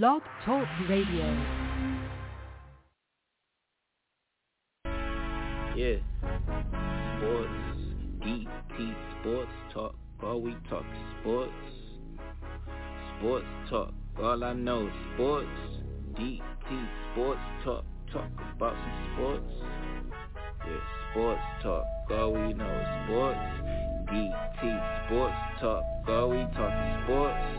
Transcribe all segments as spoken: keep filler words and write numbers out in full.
Blog Talk Radio. Yeah. Sports. D T Sports Talk. All we talk sports. Sports Talk. All I know is sports. D T Sports Talk. Talk about some sports. Yeah. Sports Talk. All we know is sports. D T Sports Talk. All we talk sports.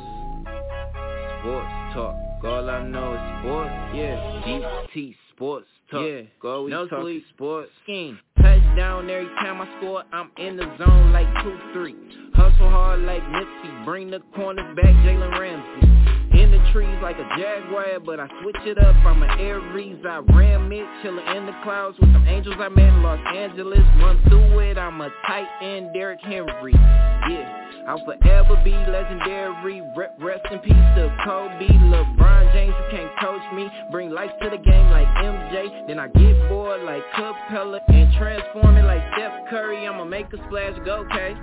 Sports talk, all I know is sports, yeah. D T sports talk, yeah. Go we no talk sleep. Sports. Scheme. Touchdown every time I score, I'm in the zone like two three. Hustle hard like Nipsey, bring the corner back, Jalen Ramsey. In the trees like a jaguar, but I switch it up, I'm an Aries, I ram it, chillin' in the clouds with some angels I met in Los Angeles. Run through it, I'm a tight end, Derrick Henry, yeah. I'll forever be legendary, rep, rest in peace to Kobe, LeBron James, who can't coach me, bring life to the game like M J, then I get bored like Capella, and transform it like Steph Curry, I'ma make a splash, go K,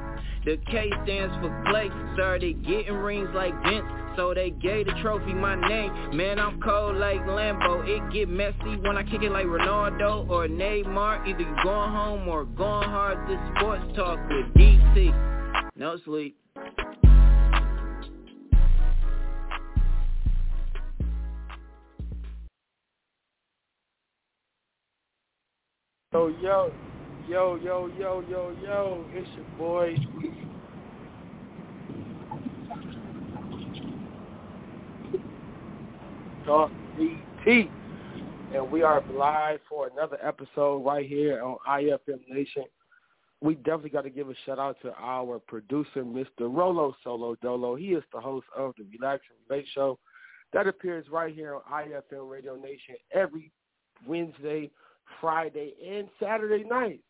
the K stands for Clay, started getting rings like Vince, so they gave the trophy my name, man I'm cold like Lambo, it get messy when I kick it like Ronaldo or Neymar, either you going home or going hard, this sports talk with D T. No sleep. Yo, yo, yo, yo, yo, yo, yo, it's your boy. Talk D T. And we are live for another episode right here on I F M Nation. We definitely got to give a shout-out to our producer, Mister Rolo Solo-Dolo. He is the host of the Relax and Relate Show that appears right here on I F M Radio Nation every Wednesday, Friday, and Saturday nights.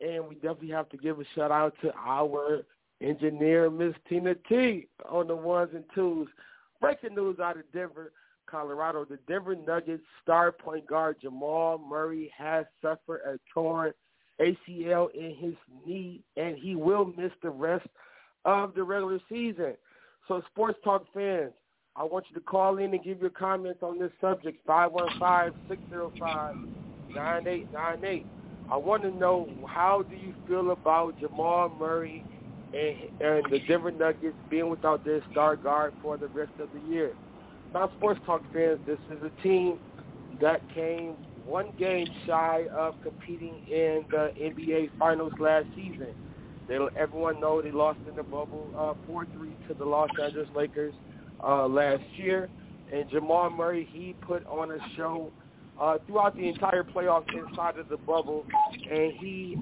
And we definitely have to give a shout-out to our engineer, Miss Tina T, on the ones and twos. Breaking news out of Denver, Colorado. The Denver Nuggets star point guard Jamal Murray has suffered a torn A C L in his knee, and he will miss the rest of the regular season. So, Sports Talk fans, I want you to call in and give your comments on this subject, five one five, six zero five, nine eight nine eight. I want to know, how do you feel about Jamal Murray and, and the Denver Nuggets being without their star guard for the rest of the year? Now, Sports Talk fans, this is a team that came one game shy of competing in the N B A Finals last season. They, everyone knows they lost in the bubble uh, four three to the Los Angeles Lakers uh, last year. And Jamal Murray, he put on a show uh, throughout the entire playoffs inside of the bubble. And he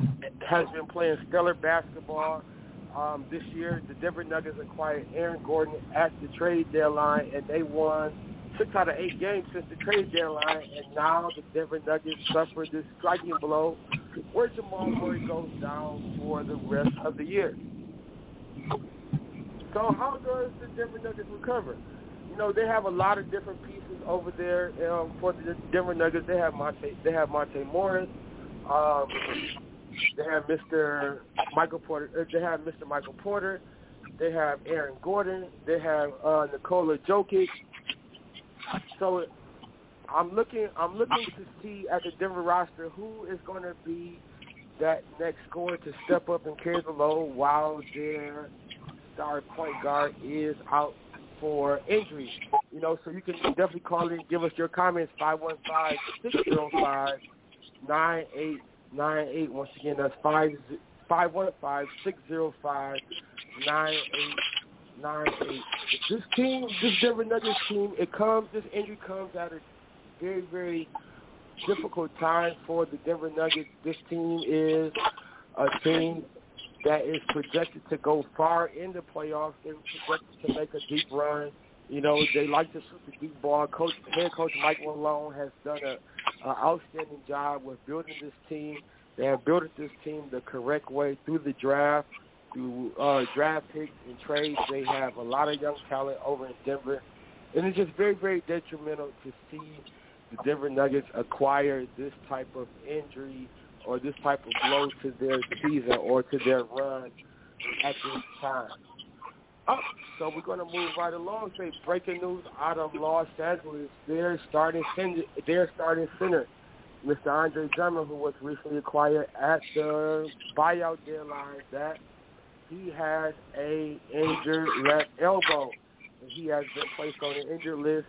has been playing stellar basketball um, this year. The Denver Nuggets acquired Aaron Gordon at the trade deadline, and they won six out of eight games since the trade deadline, and now the Denver Nuggets suffered this striking blow where Jamal Murray goes down for the rest of the year. So how does the Denver Nuggets recover? You know, they have a lot of different pieces over there um, for the Denver Nuggets. They have Monte, they have Monte Morris. Um, they have Mister Michael Porter. They have Mister Michael Porter. They have Aaron Gordon. They have uh, Nikola Jokic. So I'm looking I'm looking to see at the Denver roster who is going to be that next scorer to step up and carry the load while their star point guard is out for injury. You know, so you can definitely call in, give us your comments, five one five, six zero five, nine eight nine eight. Once again, that's five one five, six zero five, nine eight nine eight. This team, this Denver Nuggets team, it comes, this injury comes at a very, very difficult time for the Denver Nuggets. This team is a team that is projected to go far in the playoffs. They're projected to make a deep run. You know, they like to shoot the deep ball. Coach, head coach Mike Malone has done an outstanding job with building this team. They have built this team the correct way through the draft. Through uh, draft picks and trades, they have a lot of young talent over in Denver. And it's just very, very detrimental to see the Denver Nuggets acquire this type of injury or this type of blow to their season or to their run at this time. up. So we're going to move right along. Straight breaking news out of Los Angeles. Their starting center, their starting center, Mister Andre Drummond, who was recently acquired at the buyout deadline, that he has a injured left elbow. He has been placed on the injured list.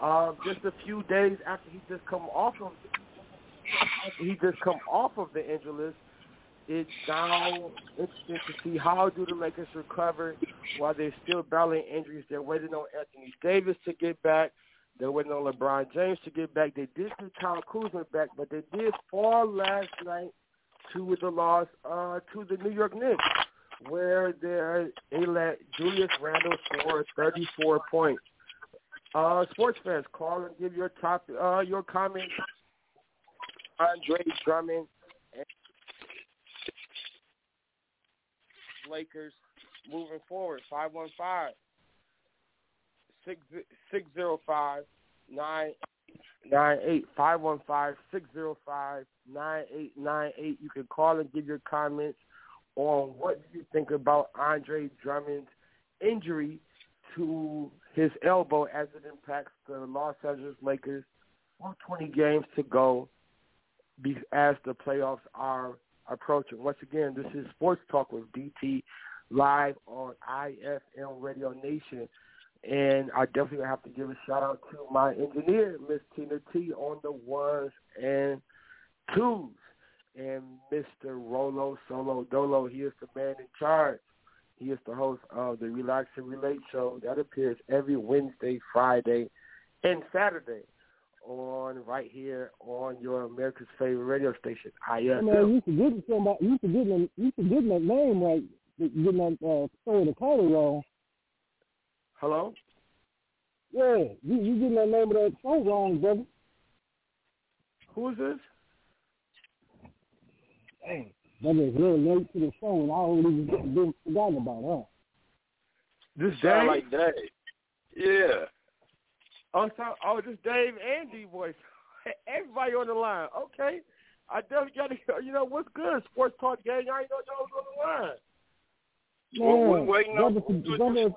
Uh, just a few days after he just come off of he just come off of the injury list, it's now interesting to see how do the Lakers recover while they're still battling injuries. They're waiting on Anthony Davis to get back. They're waiting on LeBron James to get back. They did get Kyle Kuzma back, but they did fall last night to the loss uh, to the New York Knicks, where they let Julius Randle score thirty-four points. Uh, sports fans, call and give your top, uh, your comments. Andre Drummond and Lakers moving forward. five one five, six zero five, nine eight nine eight five one five, six zero five, nine eight nine eight You can call and give your comments on what you think about Andre Drummond's injury to his elbow as it impacts the Los Angeles Lakers with twenty games to go as the playoffs are approaching. Once again, this is Sports Talk with D T live on I F M Radio Nation. And I definitely have to give a shout-out to my engineer, Miss Tina T, on the ones and twos. And Mister Rolo Solo-Dolo, he is the man in charge. He is the host of the Relax and Relate show that appears every Wednesday, Friday, and Saturday on right here on your America's favorite radio station, I F M. Man, you forgetting somebody? You forgetting? You forgetting that name right? Getting that uh, story the caller wrong. Hello. Yeah, you you getting that name of that show wrong, brother? Who is this? Dang. That is real late to the phone. I already been forgotten about her. This sound like Dave. Yeah. Oh, so, oh, this Dave and D voice. Everybody on the line. Okay. I definitely got to, you know, what's good, Sports Talk gang? I ain't know y'all was on the line. Man, well, we're waiting on the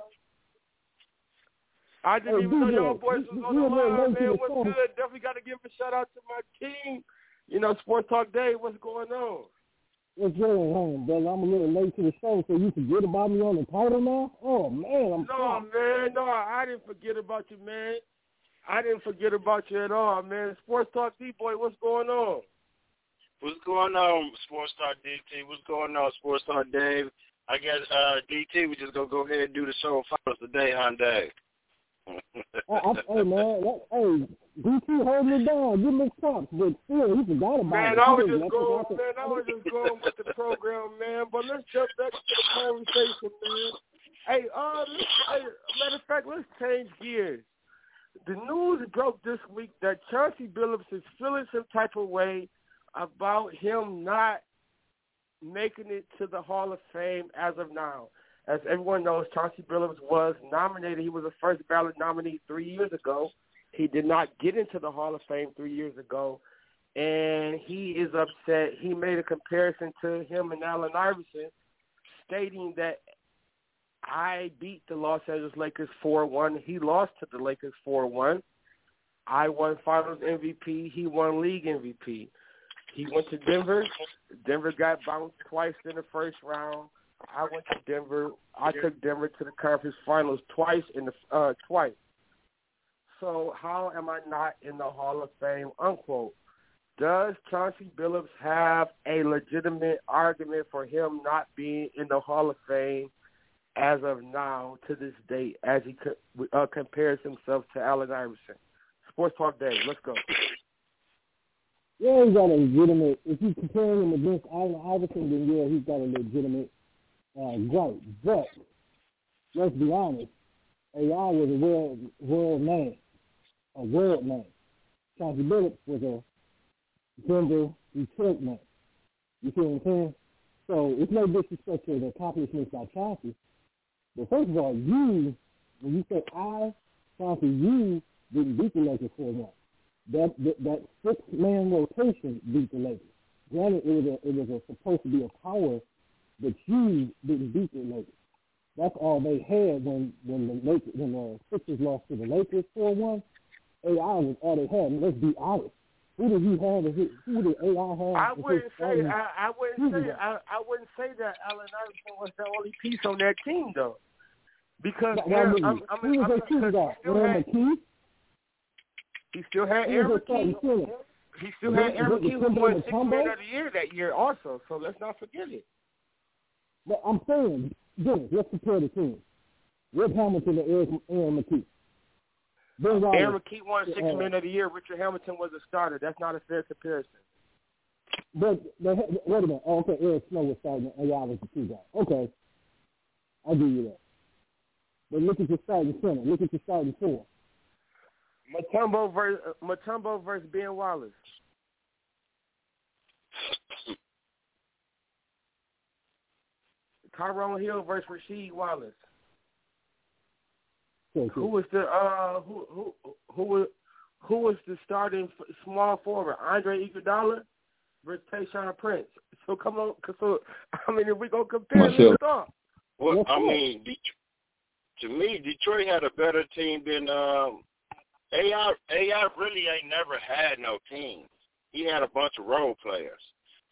I didn't hey, even know y'all boys was on the line, man. What's good? Definitely got to give a shout out to my team. You know, Sports Talk Dave, what's going on? What's going on, brother? I'm a little late to the show, so you forget about me on the title now? Oh, man, I'm No, sorry. man, no, I didn't forget about you, man. I didn't forget about you at all, man. Sports Talk D-Boy, what's going on? What's going on, Sports Talk D T? What's going on, Sports Talk Dave? I guess, uh, D T, we just going to go ahead and do the show for us today, huh, Dave? I, I, hey, man, that, hey, D T holding it down, give me props, but still, he forgot about man, it. I was just going, man, I was just going with the program, man, but let's jump back to the conversation, man. Hey, uh, let's, hey, matter of fact, let's change gears. The news broke this week that Chauncey Billups is feeling some type of way about him not making it to the Hall of Fame as of now. As everyone knows, Chauncey Billups was nominated. He was a first ballot nominee three years ago. He did not get into the Hall of Fame three years ago, and he is upset. He made a comparison to him and Allen Iverson, stating that I beat the Los Angeles Lakers four one. He lost to the Lakers four one. I won Finals M V P. He won League M V P. He went to Denver. Denver got bounced twice in the first round. I went to Denver. I took Denver to the conference finals twice in the uh, twice. So how am I not in the Hall of Fame? Unquote. Does Chauncey Billups have a legitimate argument for him not being in the Hall of Fame as of now to this date, as he co- uh, compares himself to Allen Iverson? Sports Talk Day. Let's go. Yeah, he's got a legitimate. If you compare him against Allen Iverson, then yeah, he's got a legitimate. Uh, great, but let's be honest, A I was a world world man, a world man. Chauncey Billups was a Denver Detroit man. You see what I'm saying? So it's no disrespect to the accomplishments by Chauncey, but first of all, you when you say I, Chauncey, you didn't beat the Lakers for one. That that, that six man rotation beat the Lakers. Granted, it was a, it was a, supposed to be a power. But you didn't beat the Lakers. That's all they had when when the Lakers, when the Sixers lost to the Lakers four one. A I was all they had. And let's be honest. Who did he have? His, who did A I have? I wouldn't say. I, I wouldn't say. I, I wouldn't say that Allen Iverson was the only piece on that team, though, because no, there, I'm, I'm, who was their team guy? Aaron McKee. He still had Aaron McKee. He still had Aaron McKee, who won six man of the year that year, also. So let's not forget it. But I'm saying, Dennis, let's compare the team. Richard Hamilton and Aaron, Aaron McKee. Ben Wallace, Aaron McKee won six uh, men of the year. Richard Hamilton was a starter. That's not a fair comparison. But, but wait a minute. Oh, okay, Aaron Snow was starting and A I was the two guy. Okay. I'll give you that. But look at your starting center. Look at your starting four. Mutombo versus, uh, Mutombo versus Ben Wallace. Tyrone Hill versus Rasheed Wallace. Okay, okay. Who was the uh, who who who was who was the starting small forward? Andre Iguodala versus Tayshaun Prince. So come on, so I mean, if we gonna compare this stuff, well, I mean, to me, Detroit had a better team than um, A I. A I really ain't never had no team. He had a bunch of role players.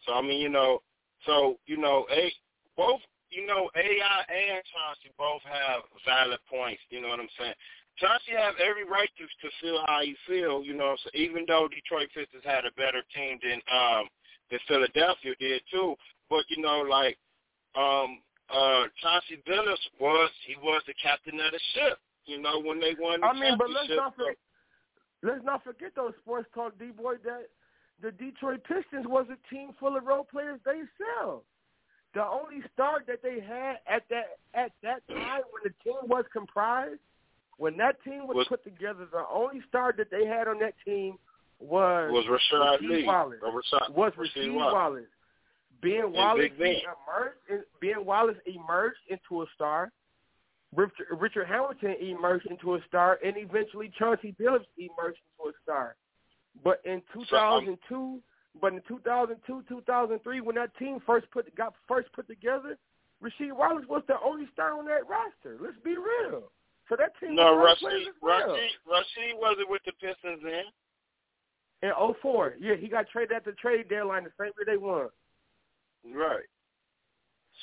So I mean, you know, so you know, a both. You know, A I and Chauncey both have valid points, you know what I'm saying? Chauncey have every right to, to feel how you feel, you know, so even though Detroit Pistons had a better team than um, than Philadelphia did too. But, you know, like um, uh, Chauncey Billups was, he was the captain of the ship, you know, when they won the I mean, championship. But let's not, for, let's not forget, those sports talk, D-Boy, that the Detroit Pistons was a team full of role players themselves. The only star that they had at that at that time when the team was comprised, when that team was, was put together, the only star that they had on that team was was Rasheed Lee, Wallace. Rasheed, was Rasheed Wallace. Wallace. Ben and Wallace ben. emerged. Ben Wallace emerged into a star. Richard, Richard Hamilton emerged into a star, and eventually Chauncey Billups emerged into a star. But in two thousand two. So, But in two thousand two, two thousand three, when that team first put got first put together, Rasheed Wallace was the only star on that roster. Let's be real. So that team. No, was Rasheed, Rasheed, Rasheed wasn't with the Pistons then. In oh four, yeah, he got traded at the trade deadline the same year they won. Right.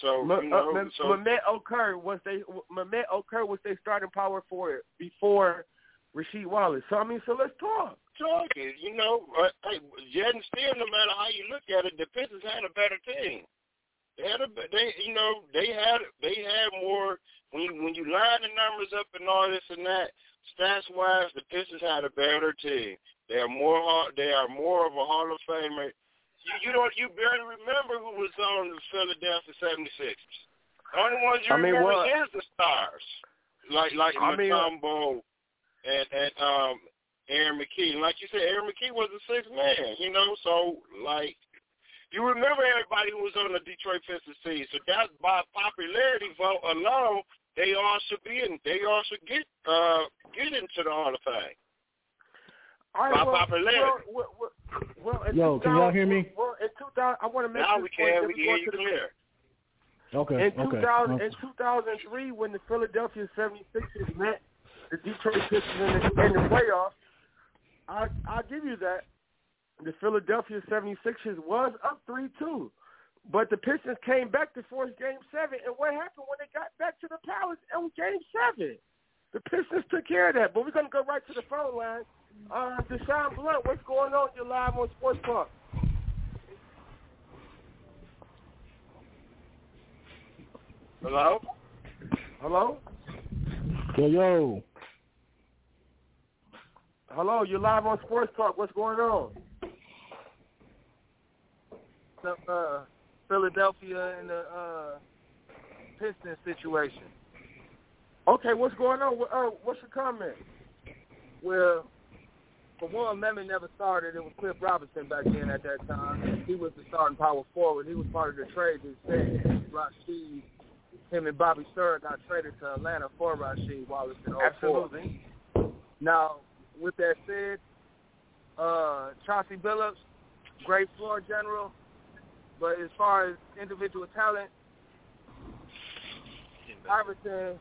So, Ma- you know, uh, Ma- so Mehmet Okur was they Mehmet Okur was they starting power forward before Rasheed Wallace. So I mean, so let's talk. Talking, you know, uh, hey, yet and still, no matter how you look at it, the Pistons had a better team. They had a, they, you know, they had, they had more. When you, when you line the numbers up and all this and that, stats wise, the Pistons had a better team. They are more, they are more of a Hall of Famer. You, you don't, you barely remember who was on the Philadelphia seventy-sixers. The only ones you I mean, remember what? is the stars, like like Mutombo and and um. Aaron McKee. Like you said, Aaron McKee was a sixth man, you know, so, like, you remember everybody who was on the Detroit Pistons team, so that's by popularity vote alone, they all should be in, they all should get, uh, get into the Hall of Fame. All right, by well, popularity. Well, well, well, well, Yo, can y'all hear me? Well, in two thousand, I want to make now this we point. Now we can, we hear you clear. Okay, in okay. two thousand, okay. In two thousand three, when the Philadelphia seventy-sixers met the Detroit Pistons in the, in the playoffs, I, I'll give you that. The Philadelphia seventy-sixers was up three two, but the Pistons came back to force Game seven, and what happened when they got back to the Palace in Game seven? The Pistons took care of that, but we're going to go right to the phone line. Uh, Deshaun Blunt, what's going on? You're live on Sports Talk. Hello? Hello? Yo, yo. Hello, you're live on Sports Talk. What's going on? Uh, Philadelphia and the uh, Pistons situation. Okay, what's going on? Uh, what's your comment? Well, for one, Lemon never started. It was Cliff Robinson back then at that time. He was the starting power forward. He was part of the trade that said Rasheed, him and Bobby Serr got traded to Atlanta for Rasheed Wallace in oh four. Absolutely. Now, with that said, uh, Chauncey Billups, great floor general, but as far as individual talent, Iverson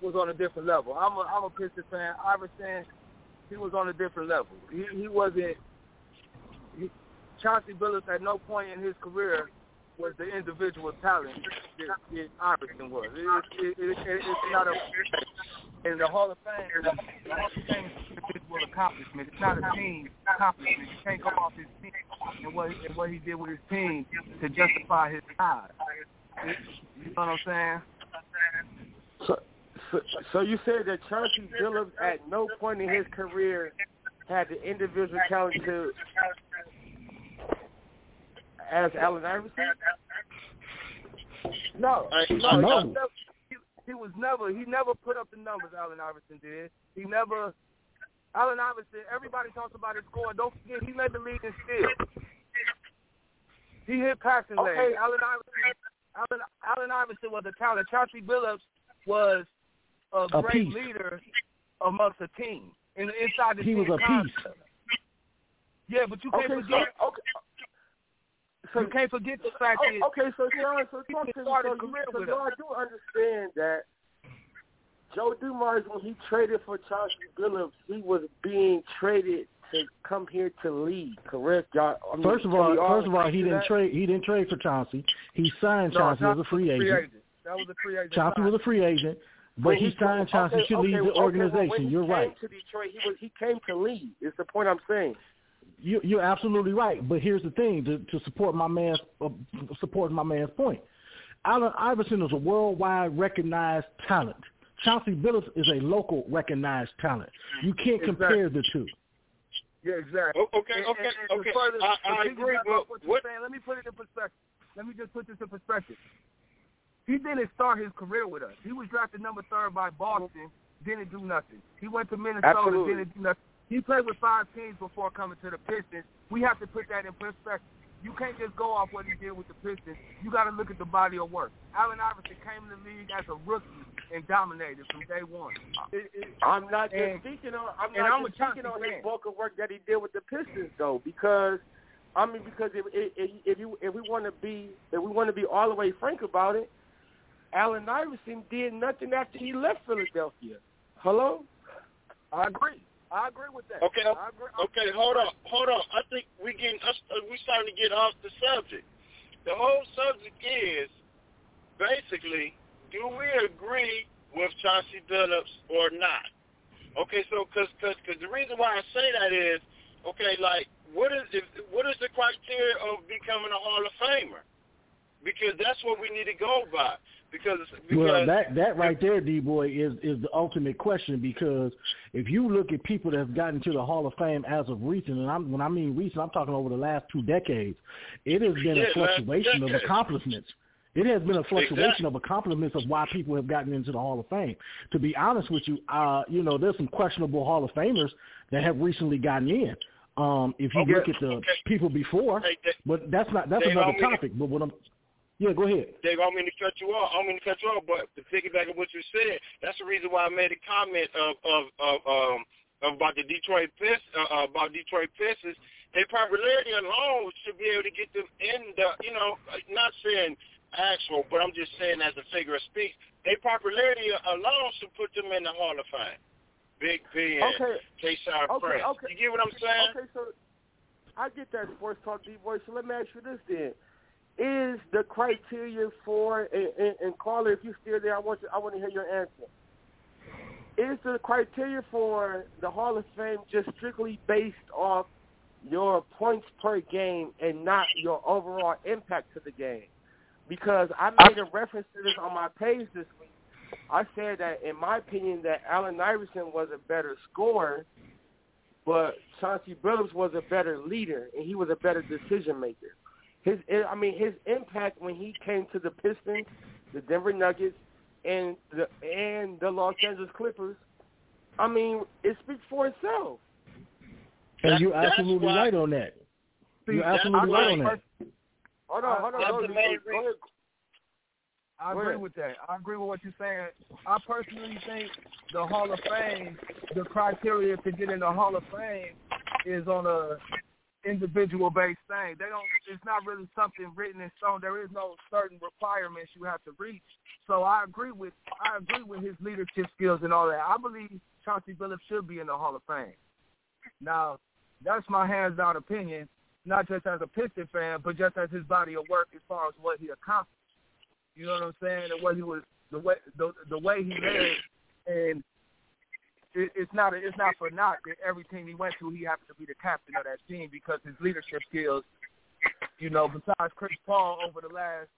was on a different level. I'm a I'm a Pistons fan. Iverson, he was on a different level. He, he wasn't. He, Chauncey Billups at no point in his career was the individual talent that, that Iverson was. It, it, it, it, it's not a in the Hall of Fame. The Hall of Fame is an individual accomplishment. It's not a team accomplishment. You can't come off his team and what and what he did with his team to justify his size. You know what I'm saying? So, so, so you said that Chauncey Billups at no point in his career had the individual talent to as Allen Iverson? No, no, no. He, he was never. He never put up the numbers Allen Iverson did. He never. Allen Iverson. Everybody talks about his score. Don't forget, he led the league in steals. He hit passing lanes. Okay. Allen Iverson. Allen, Allen Iverson was a talent. Chauncey Billups was a, a great piece. leader amongst a team and inside the he team. He was a concept. piece. Yeah, but you okay, can't forget. So, okay. So you can't forget the fact oh, that okay, so Sean, so talk to me. So, so, so I do understand that Joe Dumars, when he traded for Chauncey Billups, he was being traded to come here to lead. Correct, y'all? I mean, first of all, first of all, he didn't trade. He didn't trade for Chauncey. He signed no, Chauncey as a free agent. free agent. That was a free agent. Chauncey was a free agent, but when he, he signed Chauncey okay, to okay, lead the okay, organization. Well, You're right. When he came to Detroit, he was he came to lead. It's the point I'm saying. You, you're absolutely right, but here's the thing to, to support my man's uh, support my man's point. Allen Iverson is a worldwide recognized talent. Chauncey Billups is a local recognized talent. You can't compare exactly. the two. Yeah, exactly. Okay, and, okay, and, and okay. Further, I, I agree. But what you're saying, let me put it in perspective. Let me just put this in perspective. He didn't start his career with us. He was drafted number third by Boston. Didn't do nothing. He went to Minnesota. Absolutely. Didn't do nothing. He played with five teams before coming to the Pistons. We have to put that in perspective. You can't just go off what he did with the Pistons. You got to look at the body of work. Allen Iverson came in the league as a rookie and dominated from day one. It, it, I'm not just speaking on. I'm not I'm just speaking on his bulk of work that he did with the Pistons, though, because I mean, because if if, if you if we want to be if we want to be all the way frank about it, Allen Iverson did nothing after he left Philadelphia. Hello, I agree. I agree with that. Okay, I agree. okay, hold on, hold on. I think we getting us, we starting to get off the subject. The whole subject is basically, do we agree with Chauncey Billups or not? Okay, so because because because the reason why I say that is, okay, like what is if, what is the criteria of becoming a Hall of Famer? Because that's what we need to go by. Because, because well, that that right there, D-Boy, is, is the ultimate question. Because if you look at people that's gotten to the Hall of Fame as of recent, and I'm, when I mean recent, I'm talking over the last two decades, it has been yeah, a fluctuation of accomplishments. It has been a fluctuation exactly. of accomplishments of why people have gotten into the Hall of Fame. To be honest with you, uh, you know, there's some questionable Hall of Famers that have recently gotten in. Um, if you okay. look at the okay. people before, hey, they, but that's not that's another topic. But what I'm Yeah, go ahead. Dave, I don't mean to cut you off. I don't mean to cut you off, but to piggyback on what you said, that's the reason why I made a comment of of, of um about the Detroit Pistons. Uh, about Detroit Pistons, their popularity alone should be able to get them in the, you know, not saying actual, but I'm just saying as a figure of speech, their popularity alone should put them in the Hall of Fame. Big Ben, okay. K-Side okay, Prince. Okay. You get what I'm saying? Okay, so I get that sports talk, D-Boy. So let me ask you this then. Is the criteria for and, and, and caller, if you're still there, I want you, I want to hear your answer. Is the criteria for the Hall of Fame just strictly based off your points per game and not your overall impact to the game? Because I made a reference to this on my page this week. I said that in my opinion that Allen Iverson was a better scorer, but Chauncey Billups was a better leader and he was a better decision maker. His, I mean, his impact when he came to the Pistons, the Denver Nuggets, and the and the Los Angeles Clippers, I mean, it speaks for itself. And you're absolutely why, right on that. You're absolutely right, right on that. Hold on, hold on. I, hold on. I agree with that. I agree with what you're saying. I personally think the Hall of Fame, the criteria to get in the Hall of Fame is on a individual based thing. They don't. It's not really something written in stone. There is no certain requirements you have to reach. So I agree with I agree with his leadership skills and all that. I believe Chauncey Billups should be in the Hall of Fame. Now, that's my hands down opinion, not just as a Piston fan, but just as his body of work as far as what he accomplished. You know what I'm saying? And what he was the way the the way he led, and it, it's not a, it's not for naught that every team he went to, he happened to be the captain of that team because his leadership skills. You know, besides Chris Paul over the last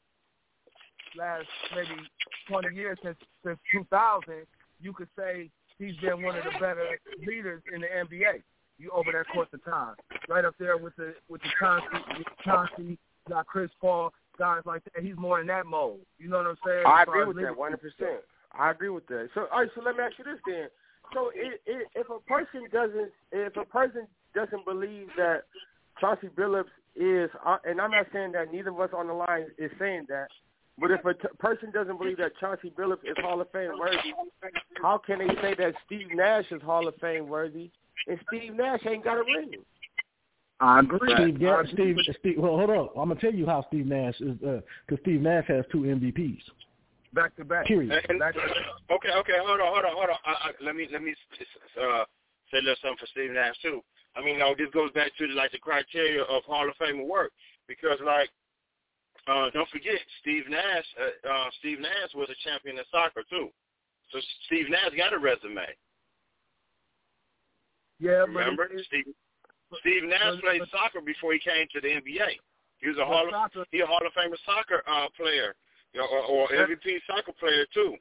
last maybe twenty years since since two thousand, you could say he's been one of the better leaders in the N B A. You over that course of time, right up there with the with the Chauncey, Chauncey, got Chris Paul, guys like that. He's more in that mold. You know what I'm saying? I agree with that one hundred percent. I agree with that. So, all right. So let me ask you this then. So it, it, if a person doesn't, if a person doesn't believe that Chauncey Billups is, and I'm not saying that neither of us on the line is saying that, but if a t- person doesn't believe that Chauncey Billups is Hall of Fame worthy, how can they say that Steve Nash is Hall of Fame worthy? And Steve Nash ain't got a ring. I agree. Steve, yeah, I agree. Steve, Steve, well, hold up. I'm gonna tell you how Steve Nash is, because uh, Steve Nash has two M V Ps back to back. Period. And, back to back. Okay, okay. Hold on, hold on, hold on. I, I, let me let me uh, say a little something for Steve Nash too. I mean, you know, this goes back to like the criteria of Hall of Fame work, because like uh, don't forget Steve Nash. Uh, uh, Steve Nash was a champion in soccer too, so Steve Nash got a resume. Yeah, remember it, Steve, Steve Nash played but, soccer before he came to the N B A. He was a Hall of he a Hall of Famer soccer uh, player, you know, or, or M V P soccer player too.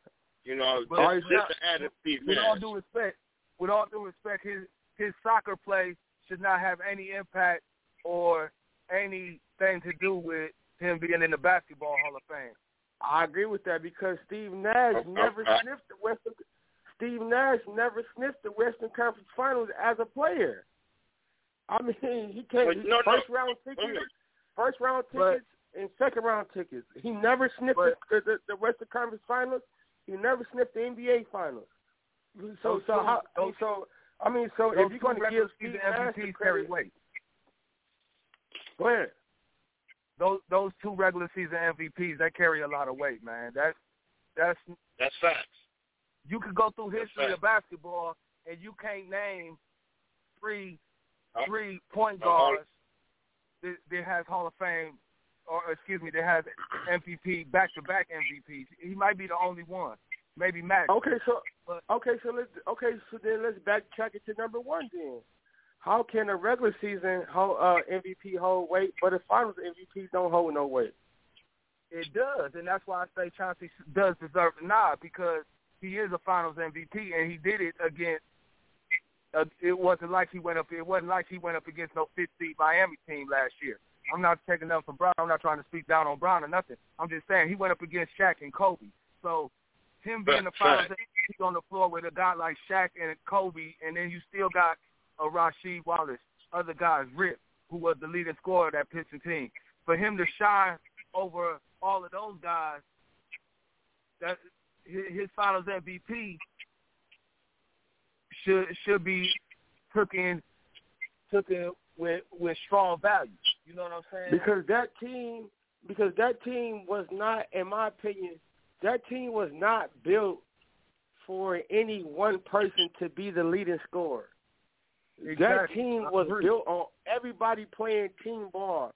You know, but just, just to add to Steve Nash. With all due respect, with all due respect, his his soccer play should not have any impact or anything to do with him being in the Basketball Hall of Fame. I agree with that because Steve Nash uh, never uh, sniffed the Western. Steve Nash never sniffed the Western Conference Finals as a player. I mean, he came no, first no. round tickets, first round tickets, but, and second round tickets. He never sniffed but, the, the, the Western Conference Finals. He never sniffed the N B A Finals. So, so, how, those, so I mean, so if you're going to give Steve Nash the credit, go ahead. Those those two regular season M V Ps, they carry a lot of weight, man. That's that's that's facts. You could go through history right. of basketball, and you can't name three uh, three point guards uh, that, that has Hall of Fame, or excuse me, that has M V P back to back M V Ps. He might be the only one, maybe Max. Okay, so but, okay, so let's okay, so then let's backtrack it to number one. Then, how can a regular season hold, uh, M V P hold weight, but a Finals M V P don't hold no weight? It does, and that's why I say Chauncey does deserve a nod because. He is a Finals M V P, and he did it against. Uh, it wasn't like he went up. It wasn't like he went up against no fifth seed Miami team last year. I'm not taking nothing from Brown. I'm not trying to speak down on Brown or nothing. I'm just saying he went up against Shaq and Kobe. So him being but, the Finals but, M V P on the floor with a guy like Shaq and Kobe, and then you still got a Rasheed Wallace, other guys, Rip, who was the leading scorer of that Pistons team. For him to shine over all of those guys, that. His Finals M V P should should be took in, took in with with strong value. You know what I'm saying? Because that team, because that team was not, in my opinion, that team was not built for any one person to be the leading scorer. Exactly. That team was built on everybody playing team ball.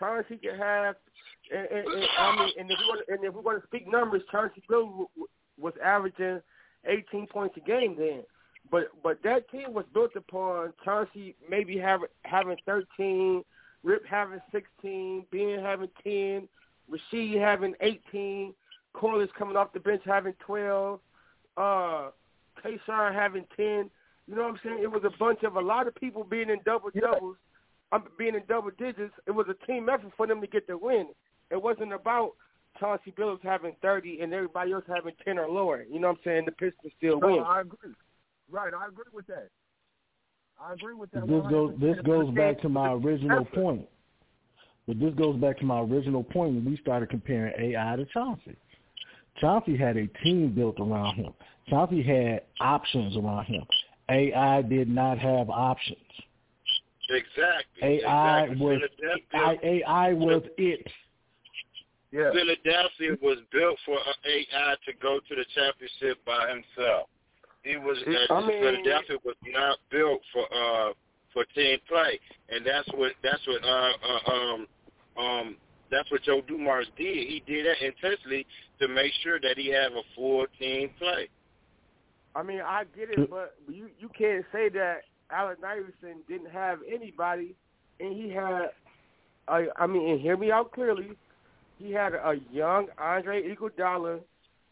Chauncey could have, and, and, and I mean, and if we want to, and if we want to speak numbers, Chauncey Billups was averaging eighteen points a game then, but but that team was built upon Chauncey maybe having having thirteen, Rip having sixteen, Ben having ten, Rasheed having eighteen, Corliss coming off the bench having twelve, uh, Kayshawn having ten. You know what I'm saying? It was a bunch of a lot of people being in double doubles. Yeah. Being in double digits, it was a team effort for them to get the win. It wasn't about Chauncey Billups having thirty and everybody else having ten or lower. You know what I'm saying? The Pistons still no, win. I agree. Right, I agree with that. I agree with that. This goes, this goes back to my original point. But this goes back to my original point when we started comparing A I to Chauncey. Chauncey had a team built around him. Chauncey had options around him. A I did not have options. Exactly. A I exactly. was I, AI was it. Yeah. Philadelphia was built for A I to go to the championship by himself. He was. Uh, I mean, Philadelphia was not built for uh, for team play, and that's what that's what uh, uh, um um that's what Joe Dumars did. He did that intentionally to make sure that he have a full team play. I mean, I get it, but you you can't say that Allen Iverson didn't have anybody, and he had, a, I mean, and hear me out clearly, he had a young Andre Iguodala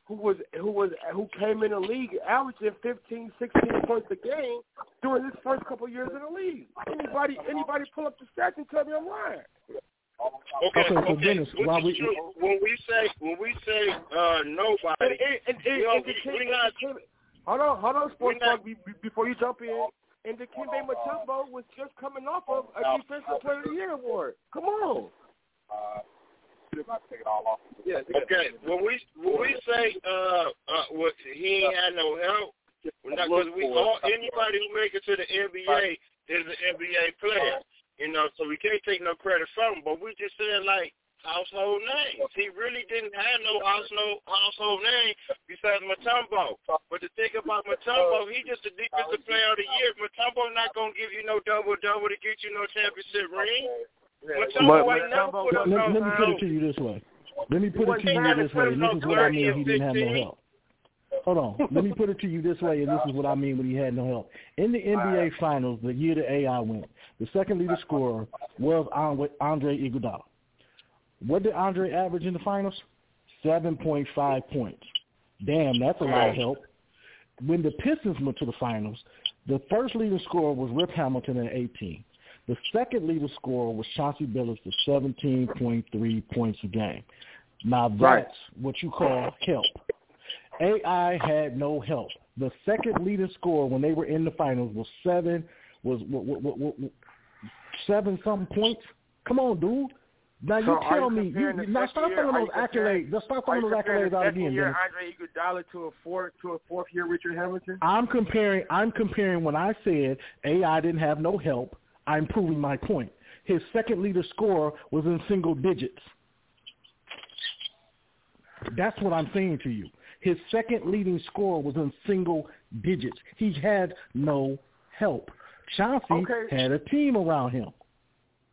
who was who was who came in the league averaging fifteen, sixteen points a game during his first couple of years in the league. Anybody anybody pull up the stats and tell me I'm lying. Okay, okay. So okay. Dennis, while we, when we say when we say uh, nobody, and, and, and, you know, and we, we not. Hold on, hold on, sports talk, before you jump in. And Dikembe Mutombo was just coming off of a Defensive Player of the Year award. Come on. Uh, yeah, okay. When we when we say uh, uh, what, he ain't had no help, because we all anybody who make it to the N B A is an N B A player, you know. So we can't take no credit from him. But we just said like household names. He really didn't have no household household name besides Mutombo. But the thing about Mutombo, he just the Defensive Player of the Year. Mutombo not gonna give you no double double to get you no championship ring. Mutombo ain't never put up no. Let me put it to you this way. Let me put it to you this way. This is what I mean. He didn't have no help. Hold on. Let me put it to you this way, and this is what I mean when he had no help. In the N B A Finals, the year the A I went, the second leading scorer was Andre Iguodala. What did Andre average in the finals? seven point five points. Damn, that's a lot of help. When the Pistons went to the finals, the first leading scorer was Rip Hamilton at eighteen. The second leading scorer was Chauncey Billups at seventeen point three points a game. Now that's right. What you call help. A I had no help. The second leading scorer when they were in the finals was seven, was what, what, what, what, seven something points. Come on, dude. Now you so tell you me, you, now stop throwing those accolades. Let's stop throwing those accolades out again. Year, Andre Iguodala to a fourth to a fourth year Richard Hamilton. I'm comparing. I'm comparing when I said A I didn't have no help. I'm proving my point. His second leader score was in single digits. That's what I'm saying to you. His second leading score was in single digits. He had no help. Chauncey okay. had a team around him.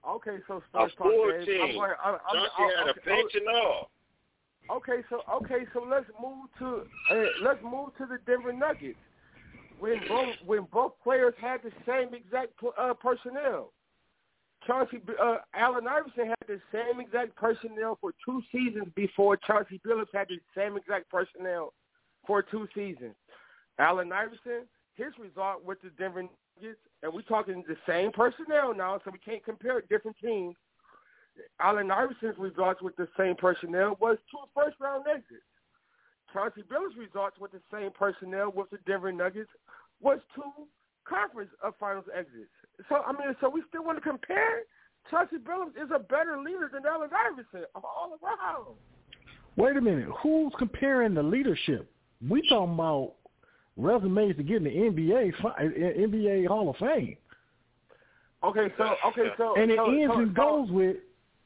Okay, so sports talk. I'm going. I'm, I'm, I'm, had okay, a bench and all. Okay, so okay, so let's move to uh, let's move to the Denver Nuggets. When both when both players had the same exact uh, personnel, Chauncey uh, Allen Iverson had the same exact personnel for two seasons before Chauncey Billups had the same exact personnel for two seasons. Allen Iverson, his result with the Denver Nuggets, and we're talking the same personnel now, so we can't compare different teams. Allen Iverson's results with the same personnel was two first-round exits. Chauncey Billups' results with the same personnel with the Denver Nuggets was two conference of finals exits. So, I mean, so we still want to compare? Chauncey Billups is a better leader than Allen Iverson all around. Wait a minute. Who's comparing the leadership? We talking about resumes to get in the N B A N B A Hall of Fame. Okay, so okay, so and it so, ends so, and goes so, with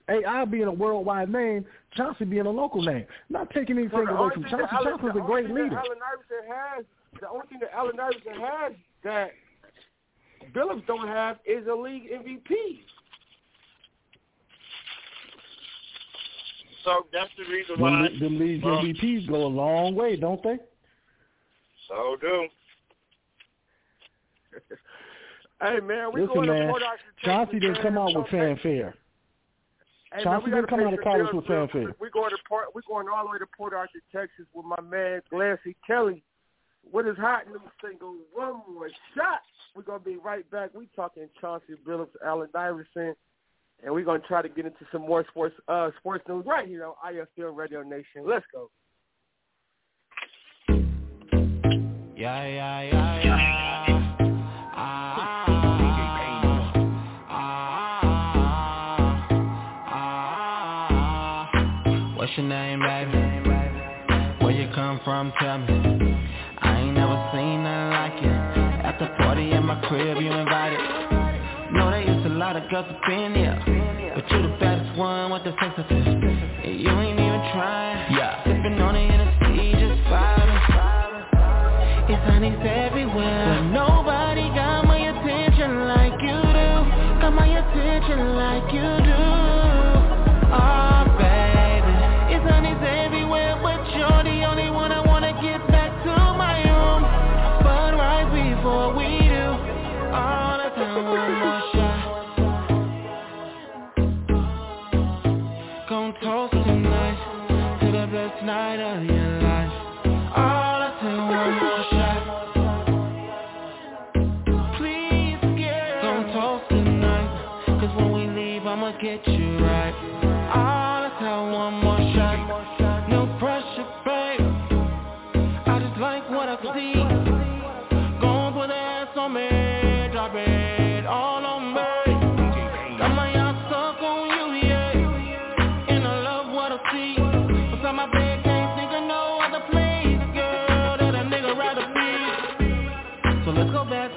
A I being a worldwide name, Chauncey being a local name. Not taking anything so away from Chauncey. Chauncey's a great leader. Allen Iverson has the only thing that Allen Iverson has that Billups don't have is a league M V P. So that's the reason why the, the league um, M V Ps go a long way, don't they? So do. Hey man, we listen, going man. To Port Arthur. Chauncey didn't come out with fanfare. Hey, Chauncey man, didn't come out of college with fanfare. We going to Port. We going all the way to Port Arthur, Texas, with my man Glancy Kelly with his hot new single "One More Shot." We're gonna be right back. We talking Chauncey Billups, Allen Iverson, and we're gonna try to get into some more sports uh, sports news right here on I F M Radio Nation. Let's go. Yeah, yeah, yeah, yeah. Ah, ah, ah, ah, ah. What's your name, baby? Where you come from, tell me. I ain't never seen nothing like it. At the party in my crib, you invited. No, they used to girls up in here, but you the baddest one with the sensitive. And you ain't even trying, yeah. Sipping on the N F C, just vibing. It's honey's everywhere, but nobody got my attention like you do. Got my attention like you do. Oh baby, it's honey's everywhere, but you're the only one I wanna get back to my room. But right before we do, all I do one more shot. Night of your life, all I do one more shot. Please, girl, don't toast tonight, 'cause when we leave, I'ma get you right. All I do one more shot. No pressure, babe, I just like what I see. Gon' put the ass on me, drop it all on me. Got my eyes stuck on you, yeah, and I love what I see. What's my baby?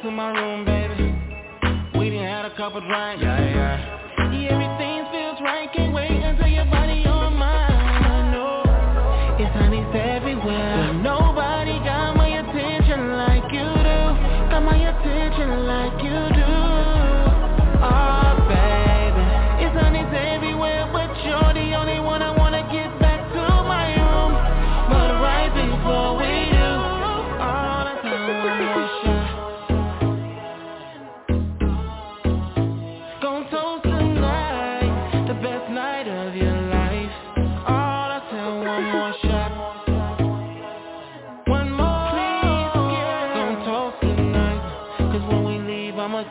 To my room, baby. We done had a couple drinks. Yeah, yeah. Yeah, everything feels right. Can't wait until your body on mine. I know it's honey's everywhere, but nobody got my attention like you do. Got my attention like you do. Oh baby, it's honey's everywhere, but you're the only one I wanna get back to my room. But right before we do, all I do is show.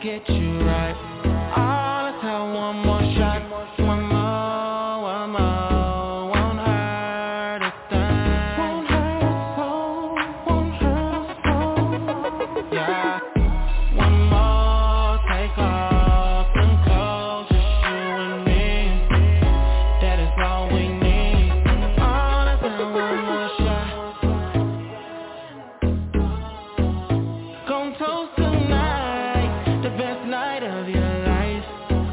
Get you right. All I tell one more shot. One more, one more. Won't hurt a thing. Won't hurt a soul. Won't hurt a soul. Yeah. One more, take off and close. Just you and me. That is all we need. All I tell one more shot. Gon' toast tonight. The best night of your life.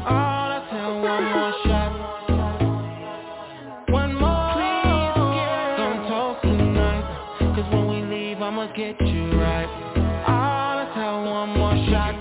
All I tell one more shot. One more, please, girl. Don't talk tonight, 'cause when we leave, I'ma get you right. All I tell one more shot.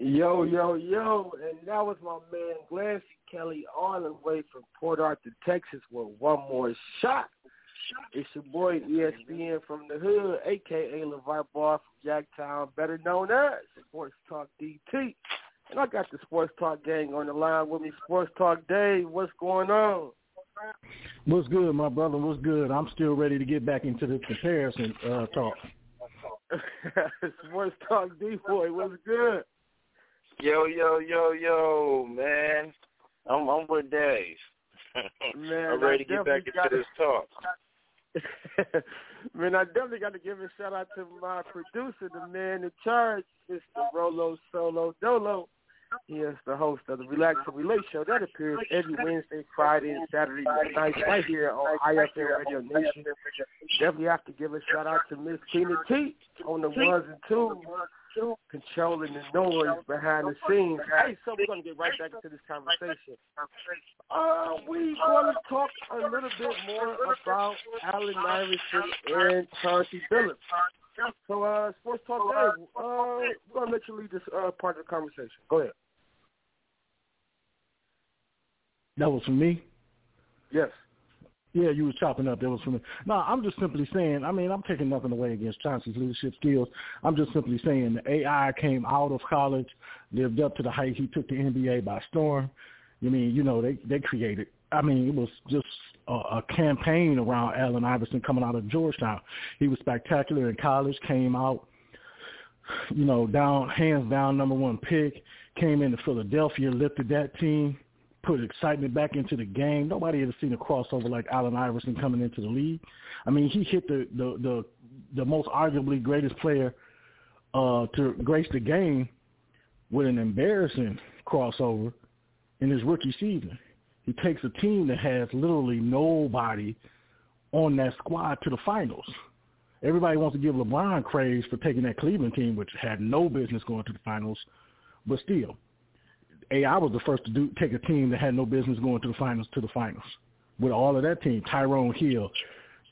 Yo, yo, yo, and that was my man Glancy Kelly all the way from Port Arthur, Texas with One More Shot. It's your boy E S P N from the hood, a k a. LeVar Ball from Jacktown, better known as Sports Talk D T. And I got the Sports Talk gang on the line with me. Sports Talk Dave, what's going on? What's good, my brother? What's good? I'm still ready to get back into the comparison uh, talk. Sports Talk D-Boy, what's good? Yo, yo, yo, yo, man. I'm, I'm with Dave. Man, I'm ready to get back into this talk. Man, I definitely got to give a shout-out to my producer, the man in charge, Mister Rolo Solo-Dolo. He is the host of the Relax and Relate Show. That appears every Wednesday, Friday, and Saturday night right here on I F M Radio Nation. Definitely have to give a shout-out to Miss Tina T on the ones and twos. Controlling the noise behind the scenes. Hey, so we're going to get right back into this conversation. Uh, we want to talk a little bit more about Allen Iverson and Chauncey Billups. So, uh, Sports Talk Dave, uh, we're going to let you lead this uh, part of the conversation. Go ahead. That was from me? Yes. Yeah, you were chopping up. That was from me. No, I'm just simply saying, I mean, I'm taking nothing away against Chauncey's leadership skills. I'm just simply saying the A I came out of college, lived up to the height. He took the N B A by storm. I mean, you know, they, they created, I mean, it was just a, a campaign around Allen Iverson coming out of Georgetown. He was spectacular in college, came out, you know, down, hands down, number one pick, came into Philadelphia, lifted that team. Put excitement back into the game. Nobody had seen a crossover like Allen Iverson coming into the league. I mean, he hit the the the, the most arguably greatest player uh, to grace the game with an embarrassing crossover in his rookie season. He takes a team that has literally nobody on that squad to the finals. Everybody wants to give LeBron praise for taking that Cleveland team, which had no business going to the finals, but still, A I was the first to do, take a team that had no business going to the finals to the finals. With all of that team, Tyrone Hill,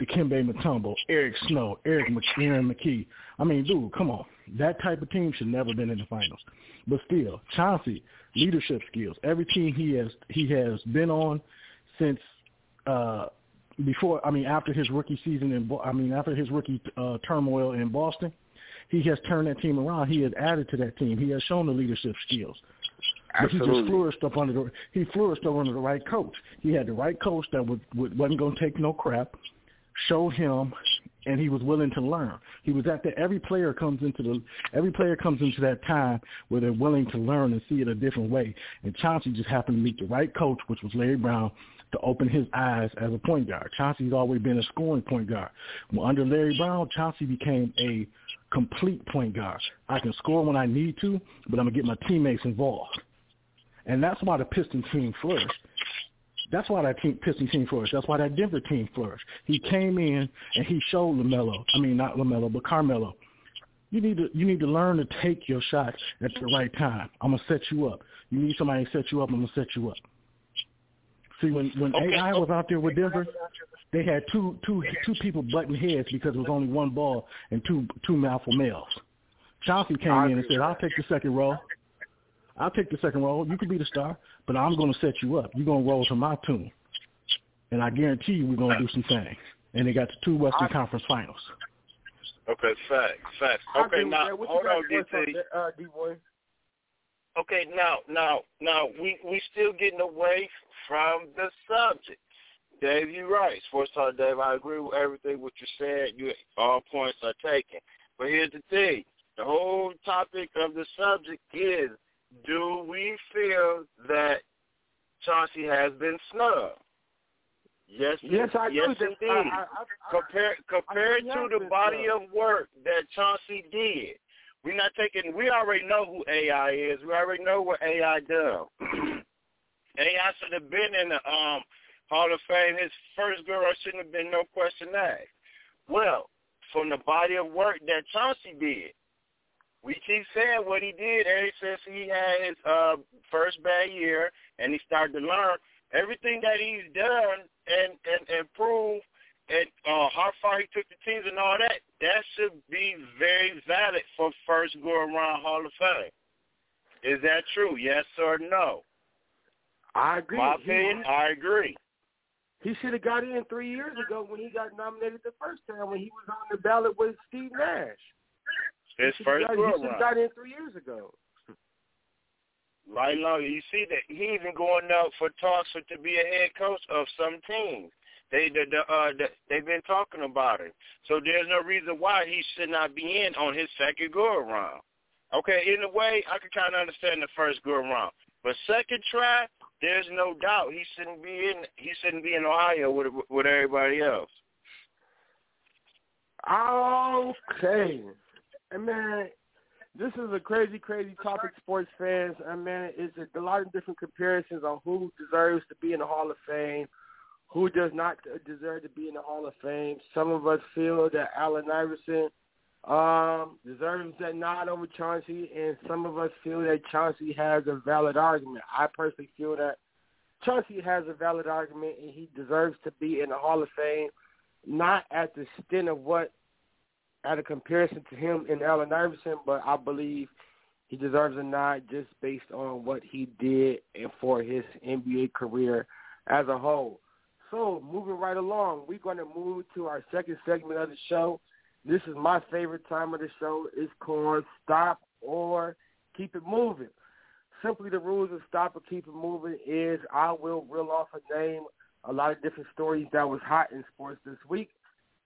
Dikembe Mutombo, Eric Snow, Eric McKee, Aaron McKee. I mean, dude, come on. That type of team should never have been in the finals. But still, Chauncey, leadership skills. Every team he has he has been on since uh, before. I mean, after his rookie season in I mean, after his rookie uh, turmoil in Boston, he has turned that team around. He has added to that team. He has shown the leadership skills. But Absolutely. he just flourished up under the he flourished up under the right coach. He had the right coach that would, would wasn't going to take no crap. Showed him, and he was willing to learn. He was at the every player comes into the every player comes into that time where they're willing to learn and see it a different way. And Chauncey just happened to meet the right coach, which was Larry Brown, to open his eyes as a point guard. Chauncey's always been a scoring point guard. Well, under Larry Brown, Chauncey became a complete point guard. I can score when I need to, but I'm gonna get my teammates involved. And that's why the Pistons team flourished. That's why that team, Pistons team flourished. That's why that Denver team flourished. He came in and he showed LaMelo. I mean, not LaMelo, but Carmelo. You need to you need to learn to take your shots at the right time. I'm gonna set you up. You need somebody to set you up. I'm gonna set you up. See, when when okay. A I was out there with Denver, they had two two two people butting heads because it was only one ball and two two mouthful males. Chauncey came in and said, "I'll take the second roll. I'll take the second roll. You can be the star, but I'm going to set you up. You're going to roll to my tune. And I guarantee you we're going to do some things." And they got the two Western I, Conference finals. Okay, facts, facts. Okay, now, hold on, D T. Uh, okay, now, now, now, we we still getting away from the subject. Dave, you're right. Sports Talk Dave, I agree with everything what you said. You, all points are taken. But here's the thing. The whole topic of the subject is, do we feel that Chauncey has been snubbed? Yes, yes, I yes, do. Indeed. I, I, I, compared compared I, I, I, to the body of work that Chauncey did, we're not taking. We already know who A I is. We already know what A I does. A I should have been in the um, Hall of Fame. His first girl shouldn't have been no question asked. Well, from the body of work that Chauncey did. We keep saying what he did ever since he had his uh, first bad year and he started to learn everything that he's done and, and, and proved and uh, how far he took the teams and all that, that should be very valid for first go-around Hall of Fame. Is that true? Yes or no? I agree. My opinion, he, I agree. He should have got in three years ago when he got nominated the first time when he was on the ballot with Steve Nash. His first go around. He should have got in three years ago. Right now, you see that he even going out for talks for, to be a head coach of some team. They the, the, uh, the, they've been talking about it. So there's no reason why he should not be in on his second go around. Okay, in a way, I can kind of understand the first go around, but second try, there's no doubt he shouldn't be in. He shouldn't be in Ohio with with everybody else. Okay. I mean, this is a crazy, crazy topic, sports fans. I mean, it's a lot of different comparisons on who deserves to be in the Hall of Fame, who does not deserve to be in the Hall of Fame. Some of us feel that Allen Iverson um, deserves that nod over Chauncey, and some of us feel that Chauncey has a valid argument. I personally feel that Chauncey has a valid argument, and he deserves to be in the Hall of Fame, not at the extent of what out of comparison to him and Allen Iverson, but I believe he deserves a nod just based on what he did and for his N B A career as a whole. So moving right along, we're going to move to our second segment of the show. This is my favorite time of the show. It's called Stop or Keep It Moving. Simply the rules of Stop or Keep It Moving is I will reel off a name, a lot of different stories that was hot in sports this week.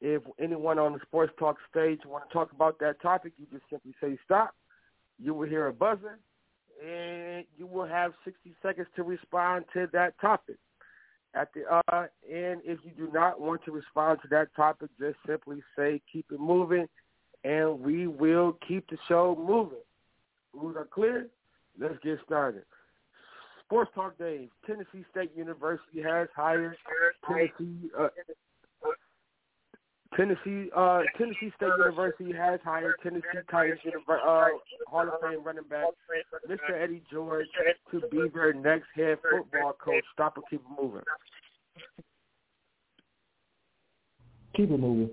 If anyone on the Sports Talk stage want to talk about that topic, you just simply say stop. You will hear a buzzer, and you will have sixty seconds to respond to that topic. At the uh, and if you do not want to respond to that topic, just simply say keep it moving, and we will keep the show moving. Rules are clear. Let's get started. Sports Talk Dave. Tennessee State University has hired Tennessee. Uh, Tennessee. Uh, Tennessee State University has hired Tennessee Titans uh, Hall of Fame running back Mister Eddie George to be their next head football coach. Stop or keep it moving. Keep it moving.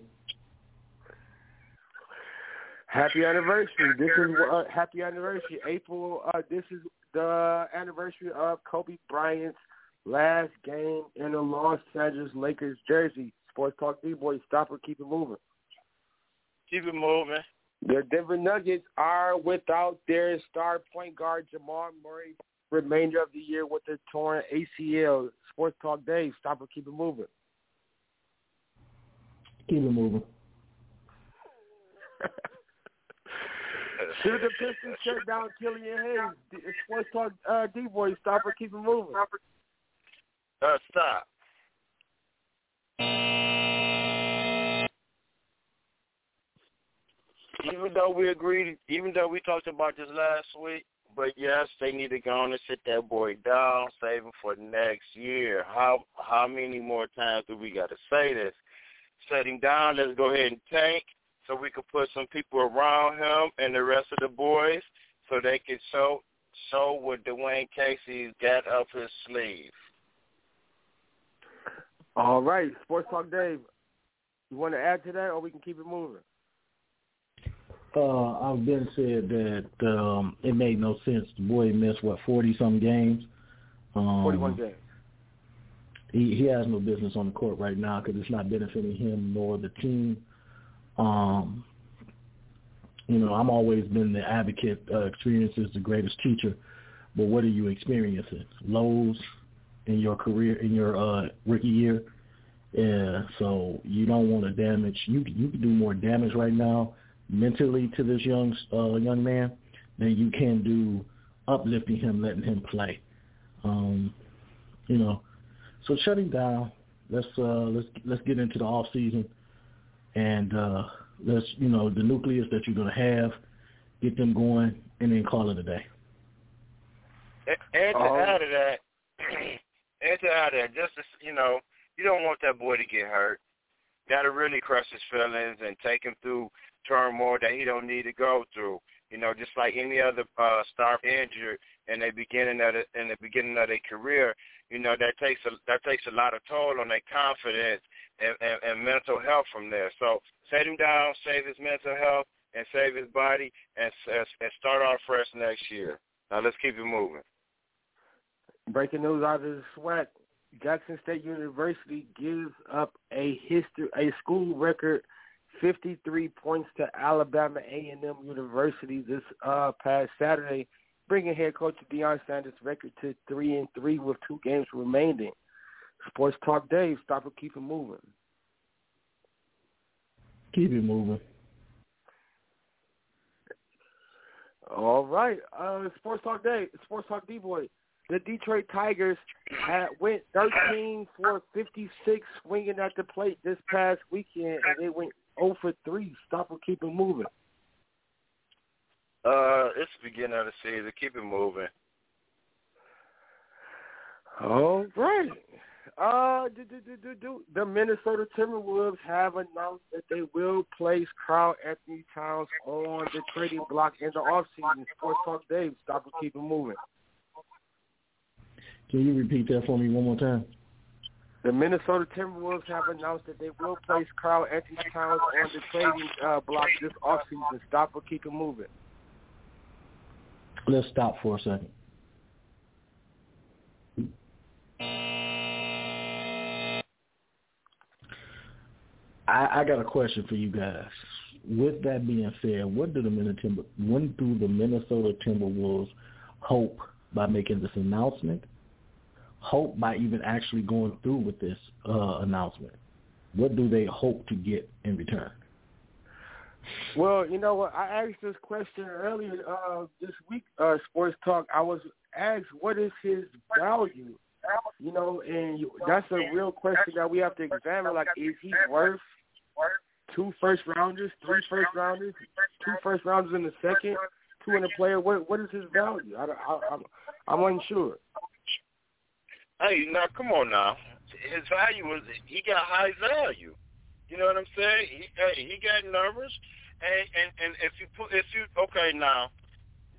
Happy anniversary. This is uh, happy anniversary. April, uh, this is the anniversary of Kobe Bryant's last game in the Los Angeles Lakers jersey. Sports Talk D-Boy, stop or keep it moving. Keep it moving. The Denver Nuggets are without their star point guard, Jamal Murray, remainder of the year with a torn A C L. Sports Talk Dave, stop or keep it moving. Keep it moving. Should the Pistons shut down Killian Hayes? Sports Talk uh, D-Boy, stop or keep it moving. Uh, stop. Even though we agreed, even though we talked about this last week, but yes, they need to go on and sit that boy down, save him for next year. How how many more times do we got to say this? Set him down. Let's go ahead and tank. So we could put some people around him and the rest of the boys so they could show, show what Dwayne Casey's got up his sleeve. All right. Sports Talk Dave, you want to add to that or we can keep it moving? Uh, I've been said that um, it made no sense. The boy missed, what, forty-some games? Um, forty-one games. He, he has no business on the court right now because it's not benefiting him nor the team. Um, you know, I'm always been the advocate, uh, experience is the greatest teacher, but what are you experiencing? Lows in your career, in your, uh, rookie year. Yeah. So you don't want to damage, you, you can do more damage right now mentally to this young, uh, young man than you can do uplifting him, letting him play. Um, you know, so shut him down. Let's, uh, let's, let's get into the off season. And uh, let's, you know, the nucleus that you're going to have, get them going, and then call it a day. And to um, add to that, and to add to that, just, to, you know, you don't want that boy to get hurt. That'll really crush his feelings and take him through turmoil that he don't need to go through. You know, just like any other uh, star injured in the beginning of the, in the beginning of their career, you know that takes a, that takes a lot of toll on their confidence and, and, and mental health from there. So set him down, save his mental health, and save his body, and, and start off fresh next year. Now let's keep it moving. Breaking news out of the sweat: Jackson State University gives up a history a school record. fifty-three points to Alabama A and M University this uh, past Saturday, bringing head coach Deion Sanders' record to three and three with two games remaining. Sports Talk Dave, stop it, keep it moving. Keep it moving. All right, uh, Sports Talk Dave, Sports Talk D-Boy. The Detroit Tigers had went thirteen for fifty-six swinging at the plate this past weekend, and they went oh for three. Stop or keep it moving. Uh, it's the beginning of the season. Keep it moving. All right. Uh, do, do, do, do, do. The Minnesota Timberwolves have announced that they will place Carl Anthony Towns on the trading block in the offseason. Sports Talk Dave, stop or keep it moving. Can you repeat that for me one more time? The Minnesota Timberwolves have announced that they will place Carl Anthony Towns on the trading uh, block this offseason. Stop or keep it moving. Let's stop for a second. I, I got a question for you guys. With that being said, what do the Minnesota what do the Minnesota Timberwolves hope by making this announcement? Hope by even actually going through with this uh, announcement? What do they hope to get in return? Well, you know what? I asked this question earlier uh, this week, uh, Sports Talk. I was asked, what is his value? You know, and that's a real question that we have to examine. Like, is he worth two first-rounders, three first-rounders, two first-rounders in the second, two in the player. What What is his value? I, I, I'm, I'm unsure. Hey, now, come on now. His value was he got high value. You know what I'm saying? He, he got numbers. And, and, and if you put, if you, okay, now,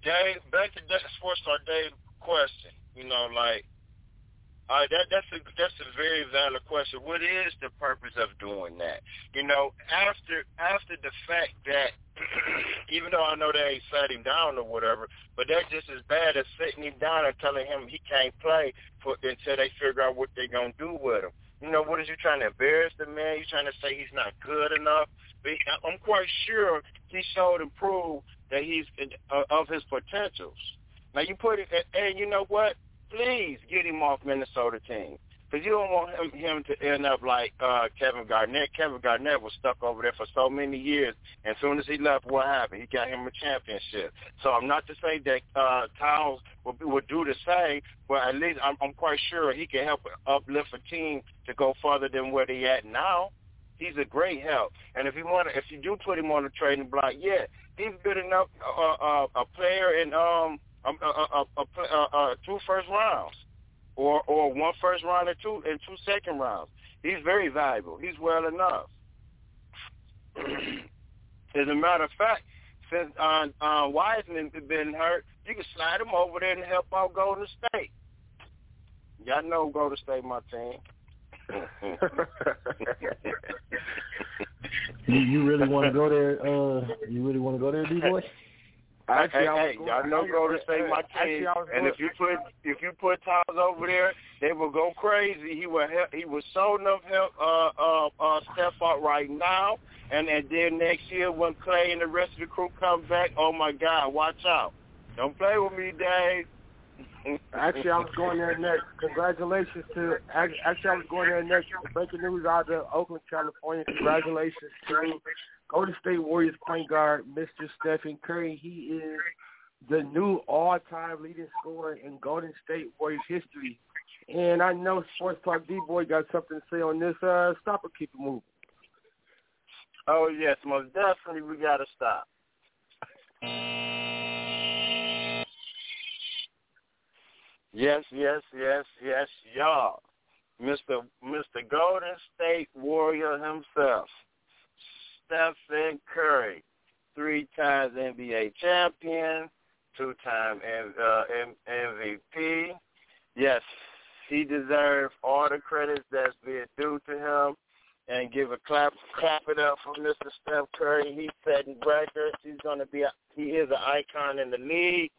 Dave, back to that Sportstar Dave question, you know, like, all right, that, that's a that's a very valid question. What is the purpose of doing that? You know, after after the fact that, even though I know they ain't sat him down or whatever, but that's just as bad as sitting him down and telling him he can't play for until they figure out what they're going to do with him. You know, what is you trying to embarrass the man? You trying to say he's not good enough? But I'm quite sure he showed and proved that he's uh, of his potentials. Now, you put it, and you know what? Please get him off Minnesota team, because you don't want him, him to end up like uh, Kevin Garnett. Kevin Garnett was stuck over there for so many years, and as soon as he left, what happened? He got him a championship. So I'm not to say that uh, Towns will, will do the same, but at least I'm, I'm quite sure he can help uplift a team to go further than where they at now. He's a great help, and if you want, if you do put him on the trading block, yeah, he's good enough uh, uh, a player and um. A, a, a, a, a, a two first rounds, or or one first round and two and two second rounds. He's very valuable. He's well enough. As a matter of fact, since uh, uh, Wiseman been hurt, you can slide him over there and help out Golden State. Y'all know Golden State, my team. you, you really want to go there? Uh, you really want to go there, D-Boy? Actually, hey, I hey, y'all know Golden State my team, and if you put if you put Towns over there, they will go crazy. He will help, he will show enough help uh, uh, uh, step up right now, and, and then next year when Clay and the rest of the crew come back, oh my God, watch out! Don't play with me, Dave. Actually, I was going there next. Congratulations to actually, actually I was going there next. Breaking news out of Oakland, California. Congratulations to Golden State Warriors point guard, Mister Stephen Curry. He is the new all-time leading scorer in Golden State Warriors history. And I know Sports Talk D-Boy got something to say on this. Uh, stop or keep it moving. Oh, yes, most definitely we got to stop. Yes, yes, yes, yes, y'all. Mister Mister Golden State Warrior himself. Stephen Curry, three times N B A champion, two-time uh, M V P. Yes, he deserves all the credits that's being due to him. And give a clap, clap it up for Mister Steph Curry. He's setting records. He's going to be. A, he is an icon in the league,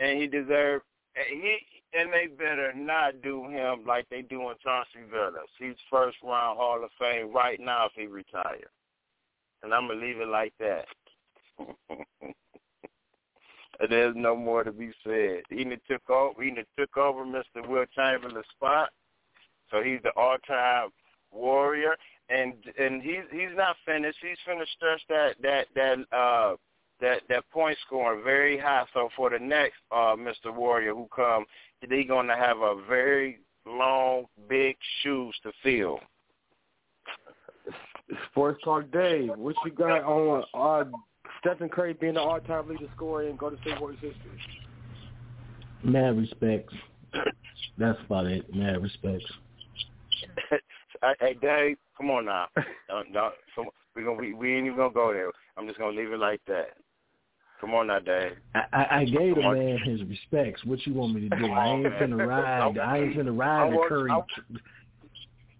and he deserves. And he and they better not do him like they doing Chauncey Billups. He's first round Hall of Fame right now if he retires. And I'm going to leave it like that. There's no more to be said. He took over, he took over Mister Will Chamberlain's spot. So he's the all-time warrior. And and he's he's not finished. He's finished stretch that that that uh that, that point scoring very high. So for the next uh, Mister Warrior who come, they're going to have a very long, big shoes to fill. Sports Talk Dave, what you got on uh, Stephen Curry being the all-time leading scorer in Golden State Warriors history? Mad respects. That's about it. Mad respects. Hey Dave, come on now. Don't, don't, come on. We're gonna, we, we ain't even gonna go there. I'm just gonna leave it like that. Come on now, Dave. I, I, I gave the man his respects. What you want me to do? I ain't finna ride. I ain't finna ride the Curry.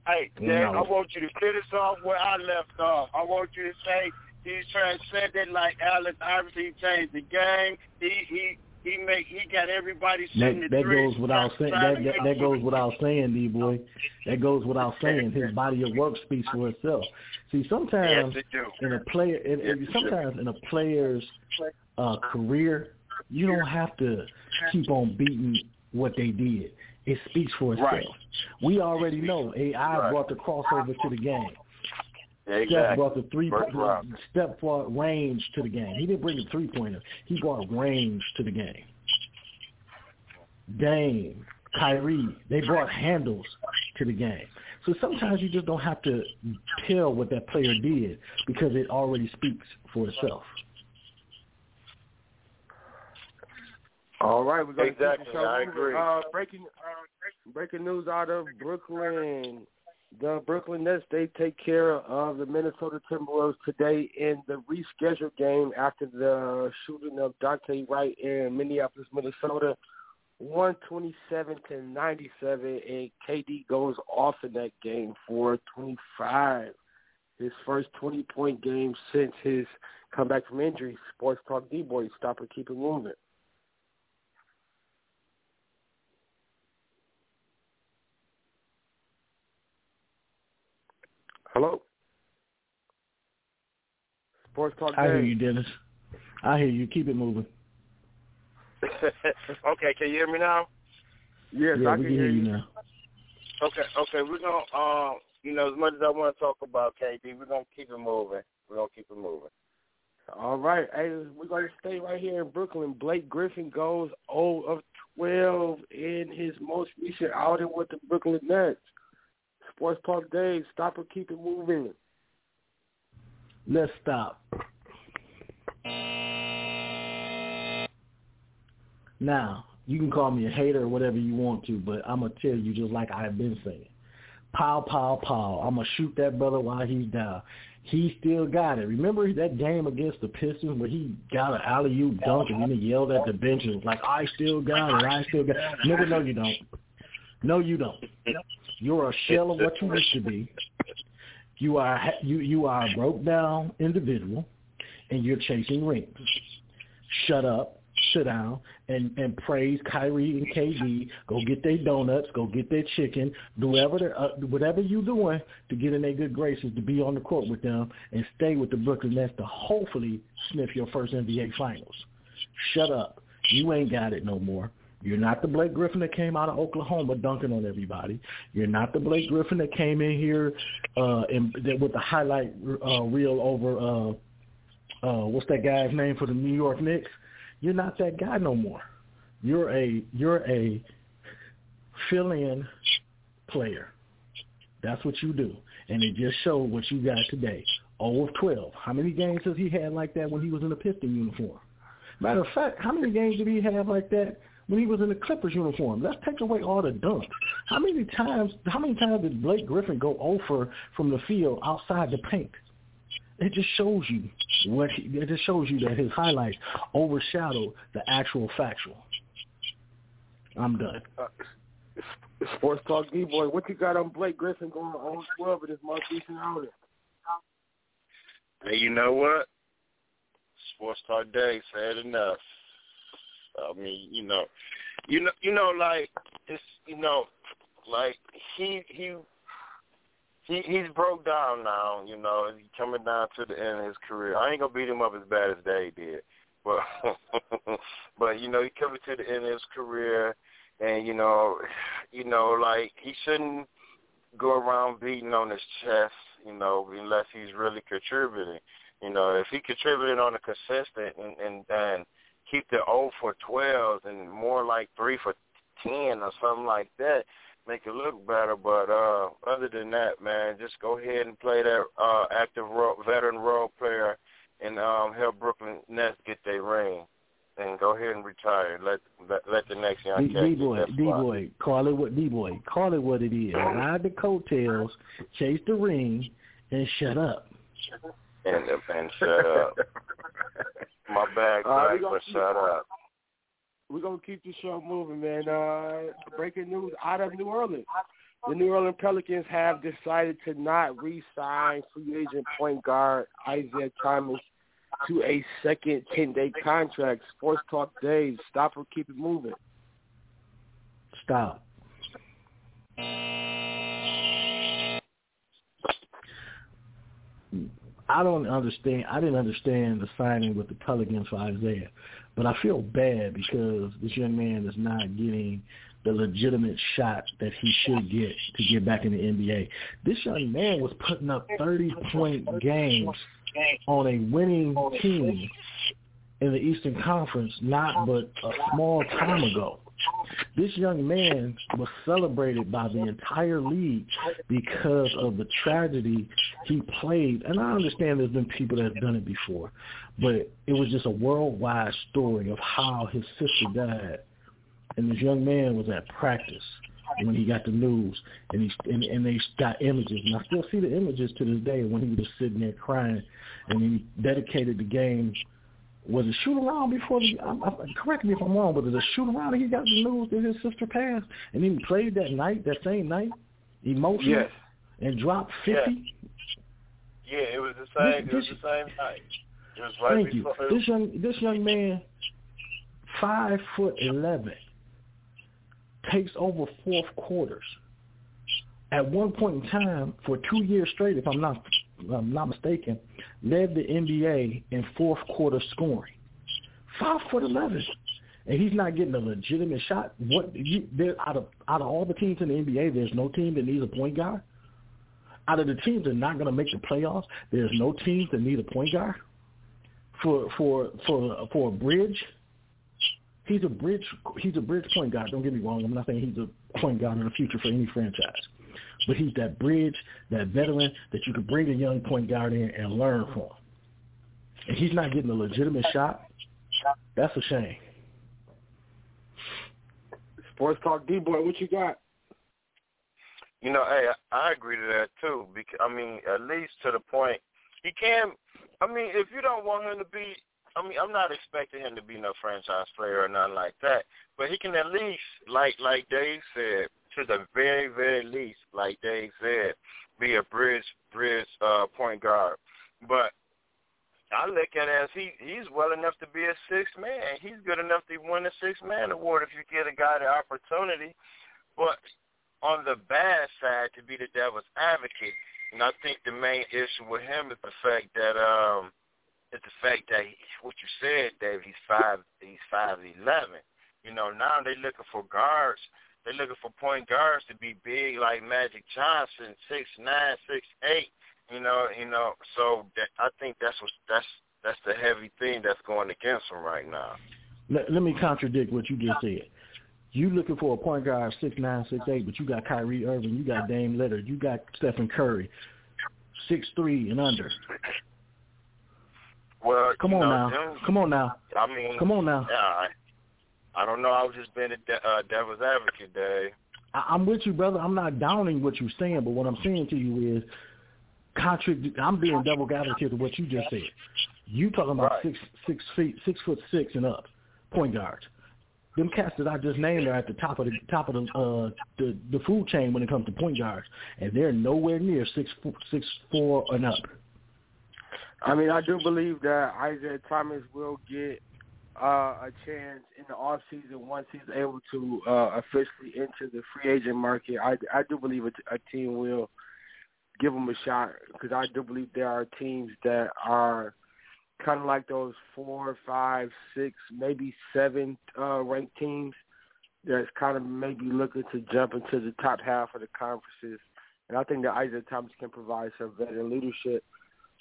Hey, Dad, I want you to finish off where I left off. I want you to say he's transcended like Allen Iverson. He changed the game. He he he make he got everybody shooting the threes. That goes without saying. That, that, that goes without saying, D-Boy. That goes without saying. His body of work speaks for itself. See, sometimes yes, in a player, in, yes, sometimes in a player's uh, career, you don't have to keep on beating what they did. It speaks for itself. Right. We already know A I right. brought the crossover to the game. Exactly. Steph brought the three-point Steph brought range to the game. He didn't bring a three-pointer. He brought range to the game. Dame, Kyrie, they brought handles to the game. So sometimes you just don't have to tell what that player did because it already speaks for itself. All right, we're going exactly. to keep the show. I agree. Uh, breaking, uh, breaking news out of Brooklyn. The Brooklyn Nets, they take care of the Minnesota Timberwolves today in the rescheduled game after the shooting of Dante Wright in Minneapolis, Minnesota, one twenty-seven to ninety-seven, and K D goes off in that game for twenty-five. His first twenty-point game since his comeback from injury. Sports Talk D-Boy, stop and keep it moving. Hello? Sports Talk. I hear you, Dennis. I hear you. Keep it moving. Okay, can you hear me now? Yes, yeah, I can, can hear you now. Okay, okay. We're going to, uh, you know, as much as I want to talk about K D, we're going to keep it moving. We're going to keep it moving. All right. Hey, we're going to stay right here in Brooklyn. Blake Griffin goes oh of twelve in his most recent outing with the Brooklyn Nets. Sports Talk Dave, stop or keep it moving. Let's stop. Now, you can call me a hater or whatever you want to, but I'm going to tell you just like I've been saying. Pow, pow, pow. I'm going to shoot that brother while he's down. He still got it. Remember that game against the Pistons where he got an alley-oop dunk and then he yelled at the benches like, I still got it, I still got it. Nigga, no, you don't. No, you don't. You're a shell of what you used to be. You are you you are a broke down individual, and you're chasing rings. Shut up, sit down, and, and praise Kyrie and K D. Go get their donuts. Go get their chicken. Do whatever uh, whatever you doing to get in their good graces to be on the court with them and stay with the Brooklyn Nets to hopefully sniff your first N B A Finals. Shut up. You ain't got it no more. You're not the Blake Griffin that came out of Oklahoma dunking on everybody. You're not the Blake Griffin that came in here uh, in, with the highlight uh, reel over, uh, uh, what's that guy's name for the New York Knicks? You're not that guy no more. You're a you're a fill-in player. That's what you do. And it just showed what you got today. oh of twelve. How many games has he had like that when he was in the Pistons uniform? Matter of fact, how many games did he have like that when he was in the Clippers uniform? Let's take away all the dunks. How many times How many times did Blake Griffin go over from the field outside the paint? It just shows you what he, it just shows you that his highlights overshadow the actual factual. I'm done. Uh, Sports Talk D-Boy, what you got on Blake Griffin going on twelve in his most recent outing? Hey, you know what? Sports Talk Day said enough. I mean, you know, you know, you know, like this, you know, like he he he he's broke down now. You know, he's coming down to the end of his career. I ain't gonna beat him up as bad as Dave did, but but you know, he's coming to the end of his career, and you know, you know, like he shouldn't go around beating on his chest, you know, unless he's really contributing. You know, if he contributed on a consistent and and. and keep the oh for twelve and more like three for ten or something like that, make it look better. But uh, other than that, man, just go ahead and play that uh, active role, veteran role player and um, help Brooklyn Nets get their ring. And go ahead and retire. Let let, let the next young cat get that spot. D-Boy, call it what D-Boy, call it what it is. Ride the coattails, chase the ring, and shut up. And, and shut up. My bag, uh, but shut up. We're going to keep the show moving, man. Uh, breaking news out of New Orleans. The New Orleans Pelicans have decided to not re-sign free agent point guard Isaiah Thomas to a second ten-day contract. Sports Talk Days. Stop or keep it moving. Stop. I don't understand. I didn't understand the signing with the Pelicans for Isaiah, but I feel bad because this young man is not getting the legitimate shot that he should get to get back in the N B A. This young man was putting up thirty-point games on a winning team in the Eastern Conference not but a small time ago. This young man was celebrated by the entire league because of the tragedy he played. And I understand there's been people that have done it before, but it was just a worldwide story of how his sister died. And this young man was at practice when he got the news, and he and, and they got images. And I still see the images to this day when he was sitting there crying, and he dedicated the game. Was it shoot around before the, I, I, correct me if I'm wrong, but was it shoot around and he got the news that his sister passed? And then he played that night, that same night, emotionally, yes. and dropped fifty? Yes. Yeah, it was the same, this, it was this, the same night. It was right thank before. You. This young, this young man, five foot eleven, takes over fourth quarters. At one point in time, for two years straight, if I'm not if I'm not mistaken, led the N B A in fourth quarter scoring. Five foot eleven, and he's not getting a legitimate shot. What you, there, out of out of all the teams in the N B A, there's no team that needs a point guard. Out of the teams that are not going to make the playoffs, there's no teams that need a point guard for for for for a bridge. He's a bridge. He's a bridge point guard. Don't get me wrong. I'm not saying he's a point guard in the future for any franchise, but he's that bridge, that veteran that you could bring a young point guard in and learn from. And he's not getting a legitimate shot. That's a shame. Sports Talk D-Boy, what you got? You know, hey, I agree to that too. Because I mean, at least to the point, he can. I mean, if you don't want him to be. I mean, I'm not expecting him to be no franchise player or nothing like that, but he can at least, like like Dave said, to the very, very least, like Dave said, be a bridge bridge uh, point guard. But I look at it as he, he's well enough to be a sixth man. He's good enough to win a sixth man award if you get a guy the opportunity. But on the bad side, to be the devil's advocate, and I think the main issue with him is the fact that um, – It's the fact that he, what you said, Dave, he's five, he's five eleven. You know, now they're looking for guards. They're looking for point guards to be big like Magic Johnson, six nine, six eight. You know, you know. So that, I think that's what that's that's the heavy thing that's going against him right now. Let, let me contradict what you just said. You looking for a point guard six nine, six eight, but you got Kyrie Irving, you got Dame Lillard, you got Stephen Curry, six three and under. Well, come on know, now, them, come on now. I mean, come on now. I, I don't know. I was just being a de- uh, devil's advocate, Dave. I, I'm with you, brother. I'm not downing what you're saying, but what I'm saying to you is, contradict. I'm being devil's advocate to what you just said. You talking about right. six, six feet, six foot six and up point guards. Them cats that I just named are at the top of the top of the uh, the, the food chain when it comes to point guards, and they're nowhere near six six four and up. I mean, I do believe that Isaiah Thomas will get uh, a chance in the off season once he's able to uh, officially enter the free agent market. I, I do believe a, t- a team will give him a shot because I do believe there are teams that are kind of like those four, five, six, maybe seven uh, ranked teams that's kind of maybe looking to jump into the top half of the conferences. And I think that Isaiah Thomas can provide some veteran leadership.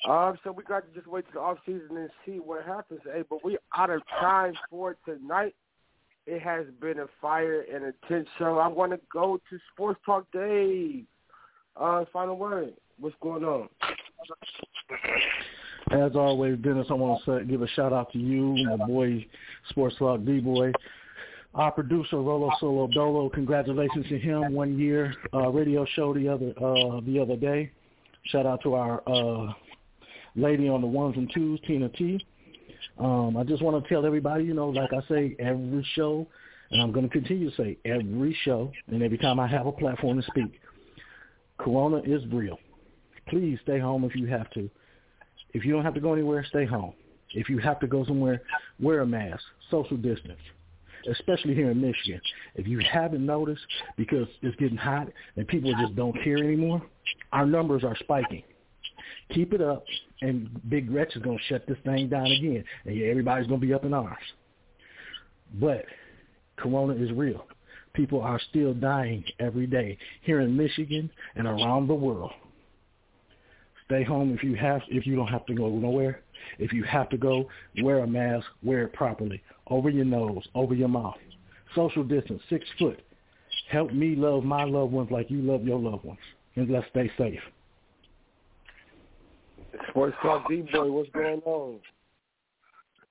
Um, so we got to just wait till the offseason and see what happens. Hey, but we're out of time for tonight. It has been a fire and a tense show. I want to go to Sports Talk Dave. Uh, final word. What's going on? As always, Dennis, I want to give a shout-out to you, my boy, Sports Talk D-Boy. Our producer, Rolo Solo-Dolo, congratulations to him. One year uh, radio show the other, uh, the other day. Shout-out to our uh, lady on the ones and twos, Tina T. Um, I just want to tell everybody, you know, like I say, every show, and I'm going to continue to say every show, and every time I have a platform to speak, Corona is real. Please stay home if you have to. If you don't have to go anywhere, stay home. If you have to go somewhere, wear a mask, social distance, especially here in Michigan. If you haven't noticed, because it's getting hot and people just don't care anymore, our numbers are spiking. Keep it up, and Big Rex is going to shut this thing down again, and everybody's going to be up in arms. But Corona is real. People are still dying every day here in Michigan and around the world. Stay home if you have, if you don't have to go nowhere. If you have to go, wear a mask, wear it properly, over your nose, over your mouth. Social distance, six foot. Help me love my loved ones like you love your loved ones. And let's stay safe. Sports Talk D-Boy, what's going on?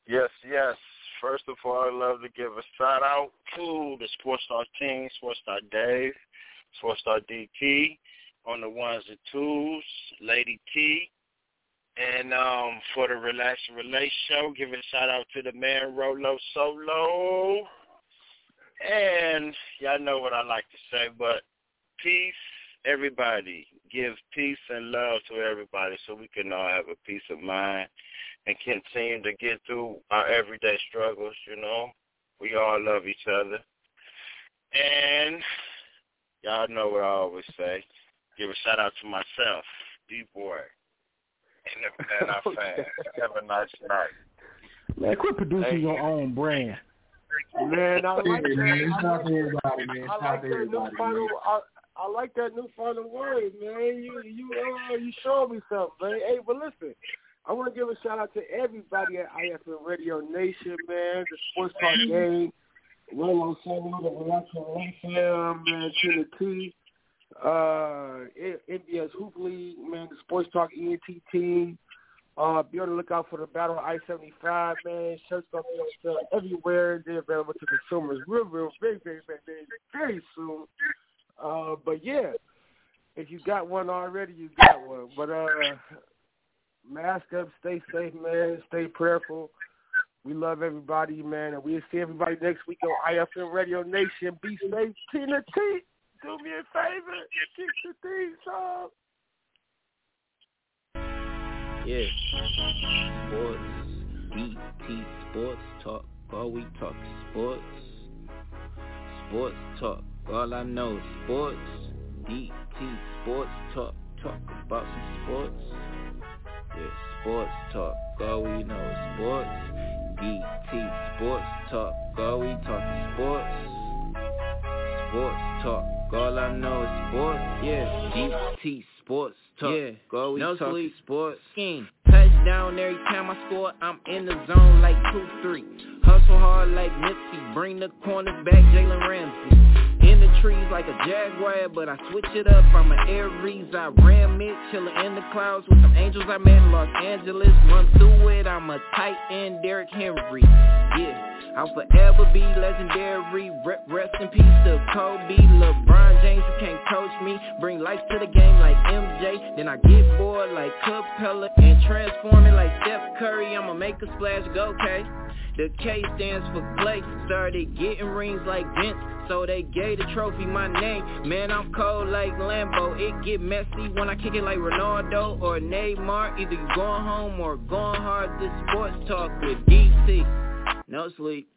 Yes, yes. First of all, I'd love to give a shout-out to the Sports Talk team, Sports Talk Dave, Sports Talk D T, on the ones and twos, Lady T. And um, for the Relax and Relate show, give a shout-out to the man, Rolo Solo. And y'all know what I like to say, but peace, everybody. Give peace and love to everybody so we can all have a peace of mind and continue to get through our everyday struggles, you know. We all love each other. And y'all know what I always say. Give a shout-out to myself, D-Boy. And our fans. Have a nice night. Man, quit producing Thank your you. own brand. Man, I like that. I like that new final. I, I like that new final word, man. You you uh, you showed me something, man. Hey, but listen, I want to give a shout out to everybody at I F M Radio Nation, man. The Sports Talk Game, Rolo Solo-Dolo, man, Tina T. Uh, N B S Hoop League, man, the Sports Talk E N T team. Uh, be on the lookout for the Battle of I seventy-five, man. Shirts going to be on sale everywhere. They're available to consumers real, real, very, very, very, very, very soon. Uh, but, yeah, if you got one already, you got one. But uh, mask up, stay safe, man. Stay prayerful. We love everybody, man. And we'll see everybody next week on I F M Radio Nation. Be safe, Tina T. Do me a favor. Kick the theme song. Yeah. Sports. B T Sports Talk. All we talk sports. Sports talk. All I know is sports. B T Sports Talk. Talk about some sports. Yeah. Sports talk. All we know is sports. B T Sports Talk. All we talk sports. Sports talk. All I know is sports, yeah. G T Sports Talk, yeah. Go we no talk sports. Scheme. Touchdown every time I score, I'm in the zone like two three. Hustle hard like Nipsey, bring the corners back, Jalen Ramsey. In the trees like a jaguar, but I switch it up. I'm an Aries, I ram it, chillin' in the clouds with some angels I met in Los Angeles. Run through it, I'm a tight end, Derrick Henry, yeah. I'll forever be legendary, rep, rest in peace to Kobe, LeBron James, you can't coach me, bring life to the game like M J, then I get bored like Capella, and transform it like Steph Curry, I'ma make a splash, go K, the K stands for Clay, started getting rings like Vince, so they gave the trophy my name, man I'm cold like Lambo, it get messy when I kick it like Ronaldo or Neymar, either you going home or going hard, this sports talk with D T. No sleep.